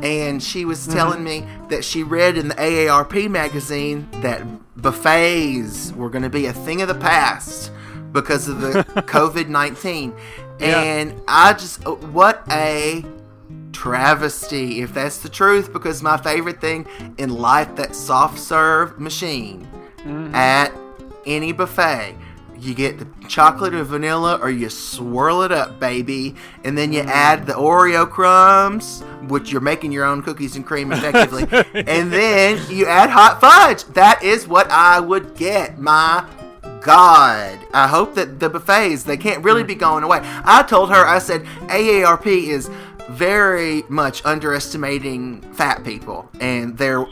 and she was telling me that she read in the AARP magazine that buffets were going to be a thing of the past because of the COVID-19. And I just, what a travesty, if that's the truth, because my favorite thing in life, that soft serve machine at any buffet. You get the chocolate or vanilla, or you swirl it up, baby. And then you add the Oreo crumbs, which you're making your own cookies and cream effectively. And then you add hot fudge. That is what I would get. My God. I hope that the buffets, they can't really be going away. I told her, I said, AARP is very much underestimating fat people and their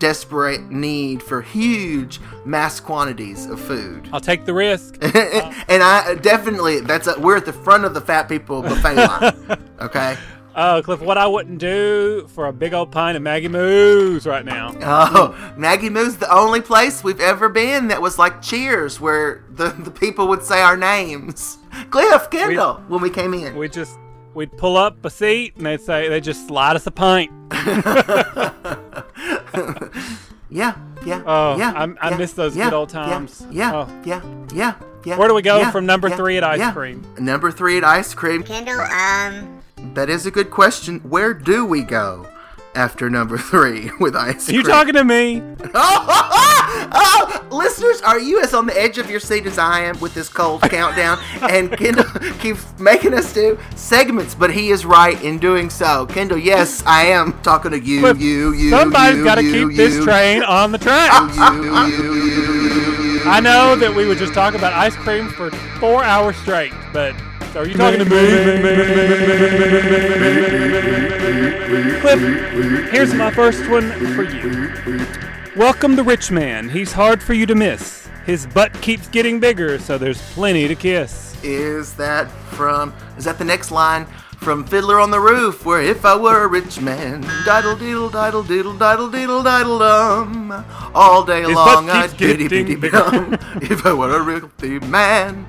desperate need for huge mass quantities of food. I'll take the risk. And I definitely, we're at the front of the fat people buffet line. Okay. Oh, Cliff, what I wouldn't do for a big old pint of Maggie Moo's right now. Oh, Maggie Moo's, the only place we've ever been that was like Cheers, where the people would say our names. Cliff, Kendall, when we came in. We'd pull up a seat, and they'd say, they just slide us a pint. I miss those good old times. Where do we go from number three at ice cream? Number three at ice cream. Kendall, that is a good question. Where do we go after number three with ice cream? You talking to me? Oh, listeners, are you as on the edge of your seat as I am with this cold countdown? And Kendall keeps making us do segments, but he is right in doing so. Kendall, yes, I am talking to you, Cliff, you. Somebody's got to keep this train on the track. I know that we would just talk about ice cream for 4 hours straight, but... Are you talking to me? Cliff, here's my first one for you. Welcome the rich man. He's hard for you to miss. His butt keeps getting bigger, so there's plenty to kiss. Is that the next line from Fiddler on the Roof, where if I were a rich man, diddle diddle diddle diddle diddle diddle diddle dum, all day his long I'd diddy diddy dum, if I were a real man.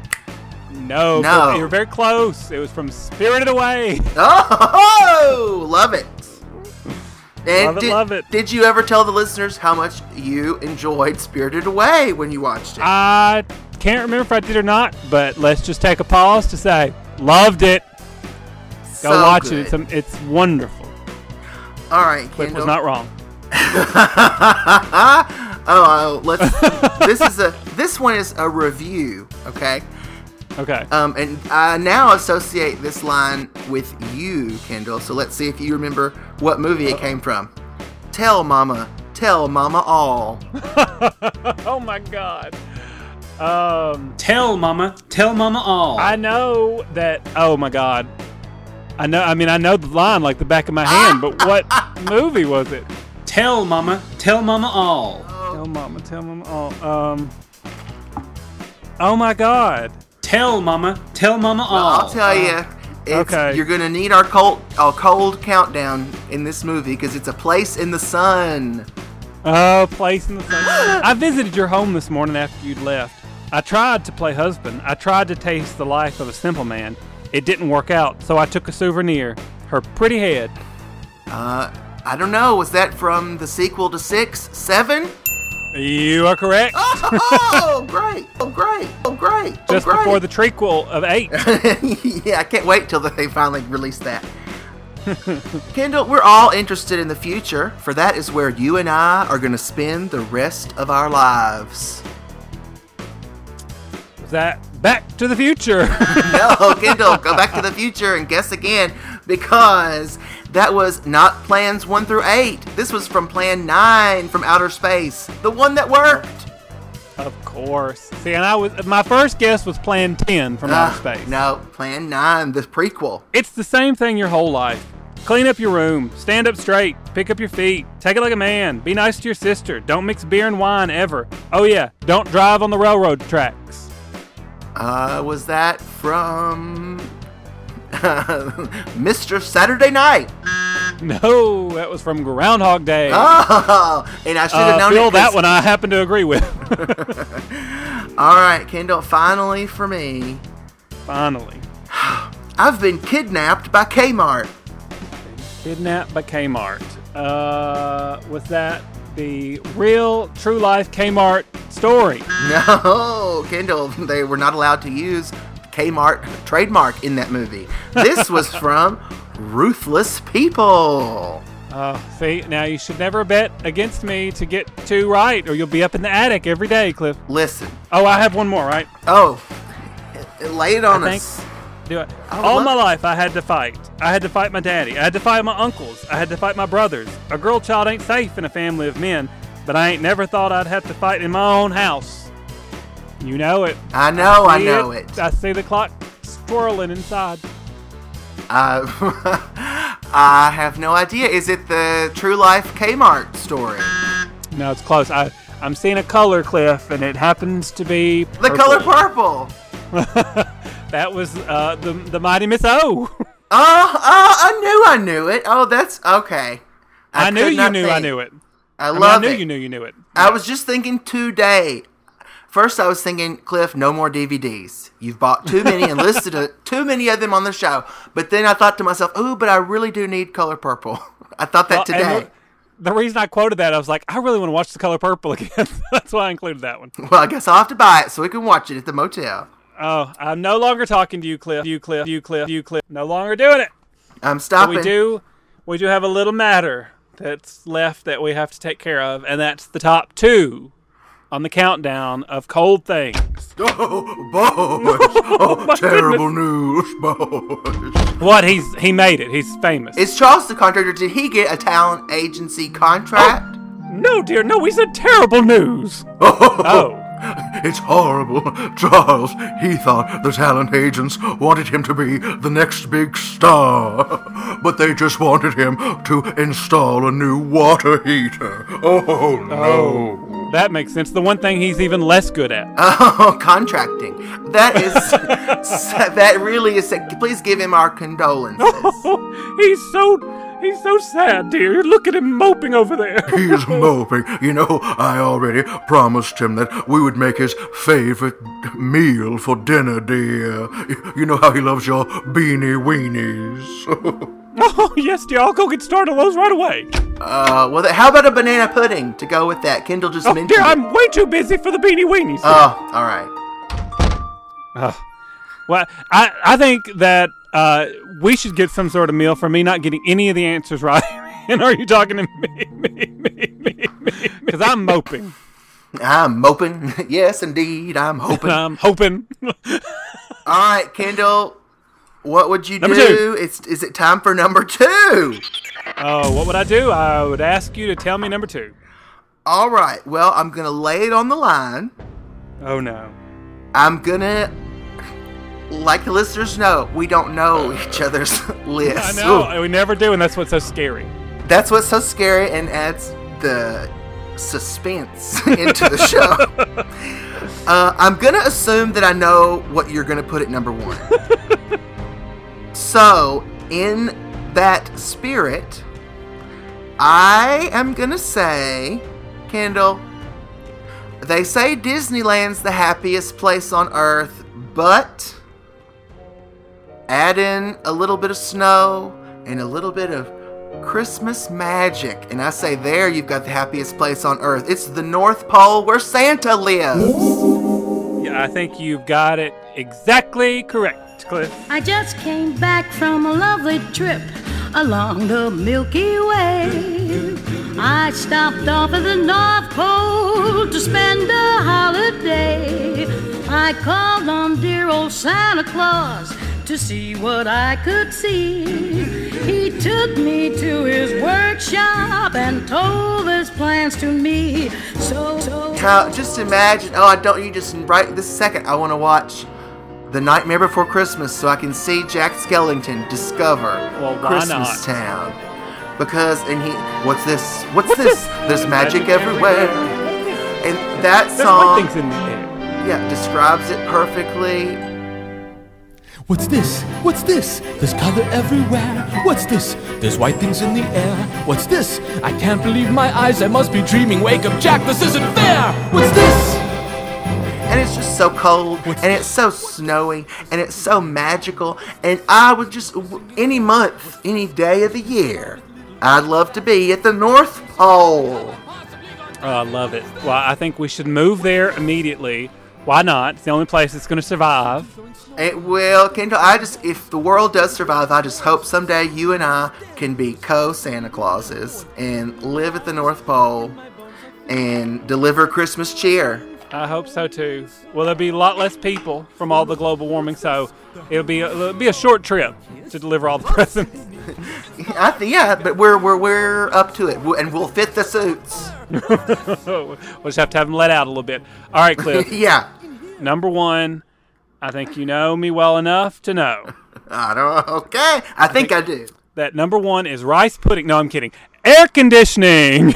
No. You were very close. It was from Spirited Away. Oh, love it. And love it. Did you ever tell the listeners how much you enjoyed Spirited Away when you watched it? I can't remember if I did or not, but let's just take a pause to say, loved it. So go watch it. It's wonderful. All right, Cliff was not wrong. This one is a review, okay? Okay. And I now associate this line with you, Kendall. So let's see if you remember what movie it came from. Tell mama all. Oh my God. Tell mama all. I know that. Oh my God. I know the line like the back of my hand. But what movie was it? Tell mama all. Oh. Tell mama all. Oh my God. Tell mama all. Well, I'll tell you, you're going to need our cold countdown in this movie because it's A Place in the Sun. Oh, Place in the Sun. I visited your home this morning after you'd left. I tried to play husband. I tried to taste the life of a simple man. It didn't work out, so I took a souvenir, her pretty head. I don't know. Was that from the sequel to 6, 7? You are correct. Oh, great. Oh, great. Oh, great. Oh, just great. Before the trequel of 8. Yeah, I can't wait till they finally release that. Kendall, we're all interested in the future, for that is where you and I are going to spend the rest of our lives. Is that Back to the Future? No, Kendall, go Back to the Future and guess again, because that was not plans 1 through 8. This was from plan 9 from outer space, the one that worked. Of course. See, and my first guess was plan 10 from outer space. No, plan 9, the prequel. It's the same thing your whole life. Clean up your room, stand up straight, pick up your feet, take it like a man, be nice to your sister, don't mix beer and wine ever. Oh yeah, don't drive on the railroad tracks. Was that from Mr. Saturday Night? No, that was from Groundhog Day. Oh, and I should have known Phil, that one I happen to agree with. All right, Kendall, finally for me. Finally. I've been kidnapped by Kmart. Kidnapped by Kmart. Was that the real, true-life Kmart story? No, Kendall, they were not allowed to use Kmart trademark in that movie. This was from Ruthless People. See, now you should never bet against me to get 2 right, or you'll be up in the attic every day, Cliff. Listen. Oh, I have one more, right? Oh, lay it on us. Do it. All my life, I had to fight. I had to fight my daddy. I had to fight my uncles. I had to fight my brothers. A girl child ain't safe in a family of men, but I ain't never thought I'd have to fight in my own house. You know it. I know it. I see the clock swirling inside. I have no idea. Is it the True Life Kmart story? No, it's close. I'm seeing a color, Cliff, and it happens to be purple. The color purple. That was the Mighty Miss O. I knew it. Oh, that's okay. I knew you knew I knew it. I knew you knew it. I was just thinking today. First, I was thinking, Cliff, no more DVDs. You've bought too many and listed too many of them on the show. But then I thought to myself, oh, but I really do need Color Purple. I thought that today. The reason I quoted that, I was like, I really want to watch The Color Purple again. That's why I included that one. Well, I guess I'll have to buy it so we can watch it at the motel. Oh, I'm no longer talking to you, Cliff. You, Cliff. No longer doing it. I'm stopping. But we do have a little matter that's left that we have to take care of, and that's the top 2. On the countdown of cold things. Oh, Bosch. Oh, terrible news, Bosch. What? He made it. He's famous. Is Charles the contractor? Did he get a talent agency contract? Oh, no, dear. No, we said terrible news. Oh. It's horrible. Charles, he thought the talent agents wanted him to be the next big star, but they just wanted him to install a new water heater. Oh, no. That makes sense. The one thing he's even less good at. Oh, contracting. That is... that really is... Please give him our condolences. Oh, He's so sad, dear. Look at him moping over there. He's moping. You know, I already promised him that we would make his favorite meal for dinner, dear. You know how he loves your beanie weenies. Oh, yes, dear. I'll go get started on those right away. Well, how about a banana pudding to go with that? Kendall just mentioned dear, I'm way too busy for the beanie weenies. Oh, all right. Well, I think that... we should get some sort of meal for me not getting any of the answers right. And are you talking to me? Because I'm moping. I'm moping. Yes, indeed. I'm hoping. I'm hoping. All right, Kendall, what would you do? Is it time for number 2? Oh, what would I do? I would ask you to tell me number 2. All right. Well, I'm going to lay it on the line. Oh, no. I'm going to... Like the listeners know, we don't know each other's lists. I know. Ooh. We never do, and that's what's so scary. That's what's so scary and adds the suspense into the show. I'm going to assume that I know what you're going to put at number 1. So, in that spirit, I am going to say, Kendall, they say Disneyland's the happiest place on earth, but... Add in a little bit of snow and a little bit of Christmas magic. And I say there you've got the happiest place on earth. It's the North Pole where Santa lives. Yeah, I think you've got it exactly correct, Cliff. I just came back from a lovely trip along the Milky Way. I stopped off at the North Pole to spend a holiday. I called on dear old Santa Claus to see what I could see. He took me to his workshop and told his plans to me. Kyle, just imagine, you just, right this second, I want to watch The Nightmare Before Christmas so I can see Jack Skellington discover Christmastown. Because, and he, what's this? There's magic everywhere. And that song, there's white things in the air. Yeah, describes it perfectly. What's this? There's color everywhere. What's this? There's white things in the air. What's this? I can't believe my eyes. I must be dreaming. Wake up, Jack. This isn't fair. What's this? And it's just so cold. And it's so snowy. And it's so magical. And I would just, any month, any day of the year, I'd love to be at the North Pole. Oh, I love it. Well, I think we should move there immediately. Why not? It's the only place that's going to survive. It will, Kendall. If the world does survive, I just hope someday you and I can be co-Santa Clauses and live at the North Pole and deliver Christmas cheer. I hope so, too. Well, there'll be a lot less people from all the global warming, so it'll be a short trip to deliver all the presents. Yeah, but we're up to it, and we'll fit the suits. We'll just have to have them let out a little bit. All right, Cliff. Yeah. Number one, I think you know me well enough to know. I don't. Okay, I think I do. That number one is rice pudding. No, I'm kidding. Air conditioning.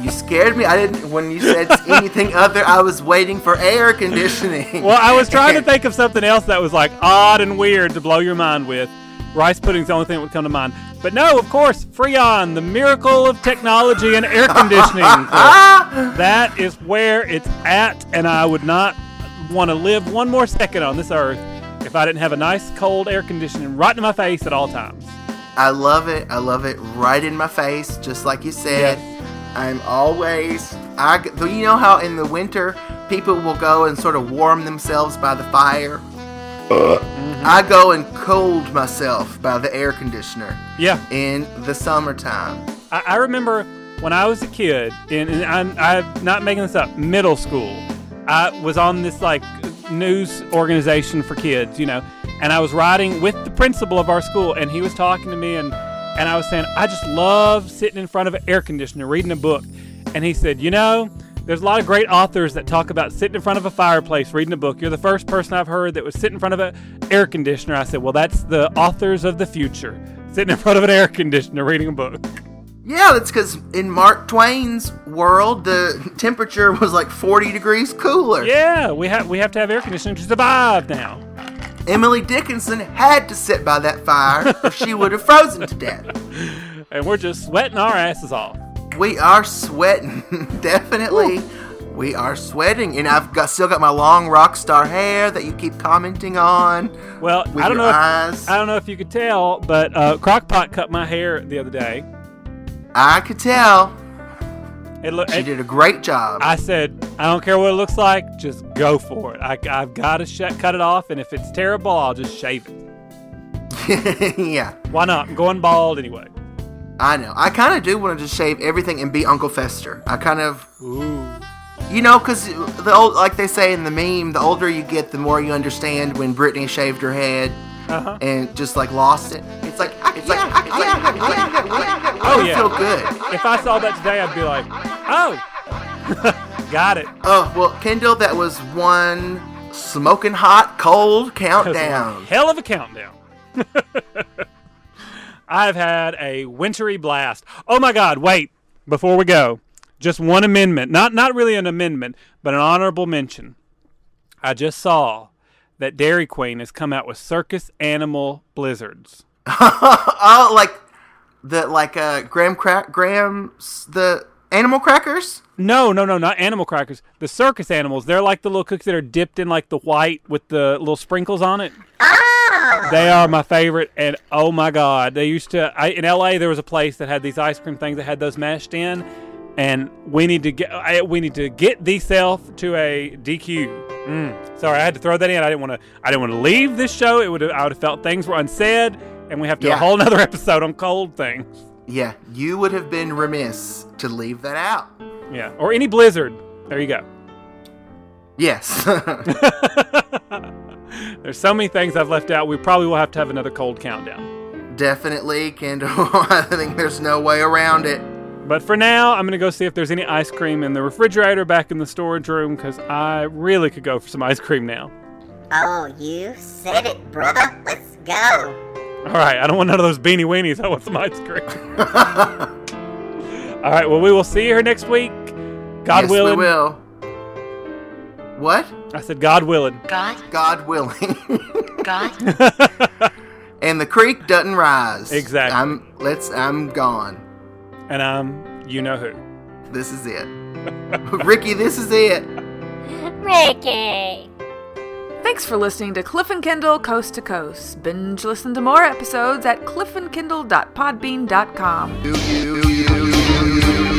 You scared me. I didn't. When you said anything other, I was waiting for air conditioning. Well, I was trying to think of something else that was like odd and weird to blow your mind with. Rice pudding's the only thing that would come to mind. But no, of course, Freon, the miracle of technology and air conditioning. That is where it's at, and I would not want to live one more second on this earth if I didn't have a nice cold air conditioning right in my face at all times. I love it right in my face, just like you said. Yes. I'm always, you know how in the winter people will go and sort of warm themselves by the fire? Mm-hmm. I go and cold myself by the air conditioner. Yeah. In the summertime. I remember when I was a kid, and I'm not making this up, middle school, I was on this like news organization for kids, you know, and I was riding with the principal of our school, and he was talking to me, and I was saying, I just love sitting in front of an air conditioner reading a book. And he said, you know, there's a lot of great authors that talk about sitting in front of a fireplace reading a book. You're the first person I've heard that was sitting in front of an air conditioner. I said, well, that's the authors of the future, sitting in front of an air conditioner reading a book. Yeah, that's because in Mark Twain's world, the temperature was like 40 degrees cooler. Yeah, we have to have air conditioning to survive now. Emily Dickinson had to sit by that fire or she would have frozen to death. And we're just sweating our asses off. We are sweating, definitely. Ooh. We are sweating, and I've still got my long rock star hair that you keep commenting on. Well, I don't know if you could tell, but Crock-Pot cut my hair the other day. I could tell. She did a great job. I said, I don't care what it looks like, just go for it. I've got to cut it off, and if it's terrible, I'll just shave it. Yeah. Why not? I'm going bald anyway. I know. I kind of do want to just shave everything and be Uncle Fester. I kind of, ooh. You know, because the old, like they say in the meme, the older you get, the more you understand. When Britney shaved her head and just like lost it, I feel good. If I saw that today, I'd be like, oh, got it. Oh well, Kendall, that was one smoking hot, cold countdown. Hell of a countdown. I've had a wintry blast. Oh, my God. Wait. Before we go, just one amendment. Not really an amendment, but an honorable mention. I just saw that Dairy Queen has come out with circus animal blizzards. Oh, the animal crackers? No, not animal crackers. The circus animals. They're like the little cookies that are dipped in like the white with the little sprinkles on it. They are my favorite, and oh my God, they used to. In LA, there was a place that had these ice cream things that had those mashed in, and we need to get thee self to a DQ. Sorry, I had to throw that in. I didn't want to leave this show. I would have felt things were unsaid, and we have to do a whole nother episode on cold things. Yeah, you would have been remiss to leave that out. Yeah, or any blizzard. There you go. Yes. There's so many things I've left out. We probably will have to have another cold countdown. Definitely, Kendall. I think there's no way around it. But for now, I'm going to go see if there's any ice cream in the refrigerator back in the storage room, because I really could go for some ice cream now. Oh, you said it, brother. Let's go. All right, I don't want none of those beanie weenies. I want some ice cream. All right, well, we will see you here next week. God willing. We will. What? I said God willing. God willing. God. And the creek doesn't rise. Exactly. I'm gone. And I'm you know who. This is it. Ricky, this is it. Ricky. Thanks for listening to Cliff and Kendall Coast to Coast. Binge listen to more episodes at cliffandkendall.podbean.com.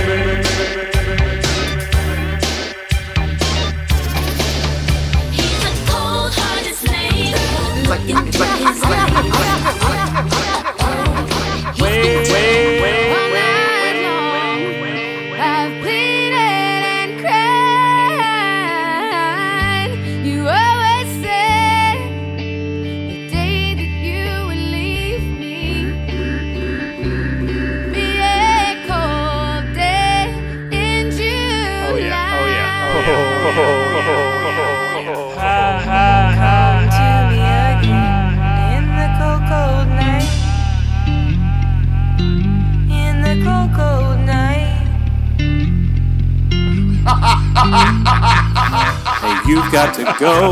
He's a cold-hearted slave. Wait. Hey, you've got to go.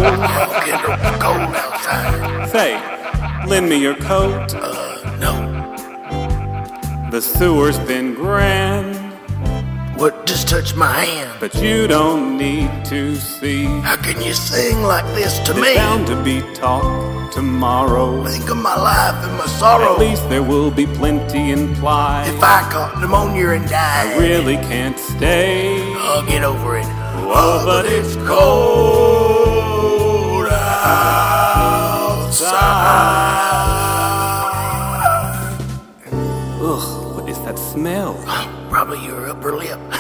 It's cold outside. Faye, lend me your coat. No. The sewer's been grand. What? Just touch my hand. But you don't need to see. How can you sing like this to me? There's bound to be talk tomorrow. Think of my life and my sorrow. At least there will be plenty implied. If I caught pneumonia and died, I really can't stay. I'll get over it. Oh, but it's cold outside. Ugh, what is that smell? Probably your upper lip.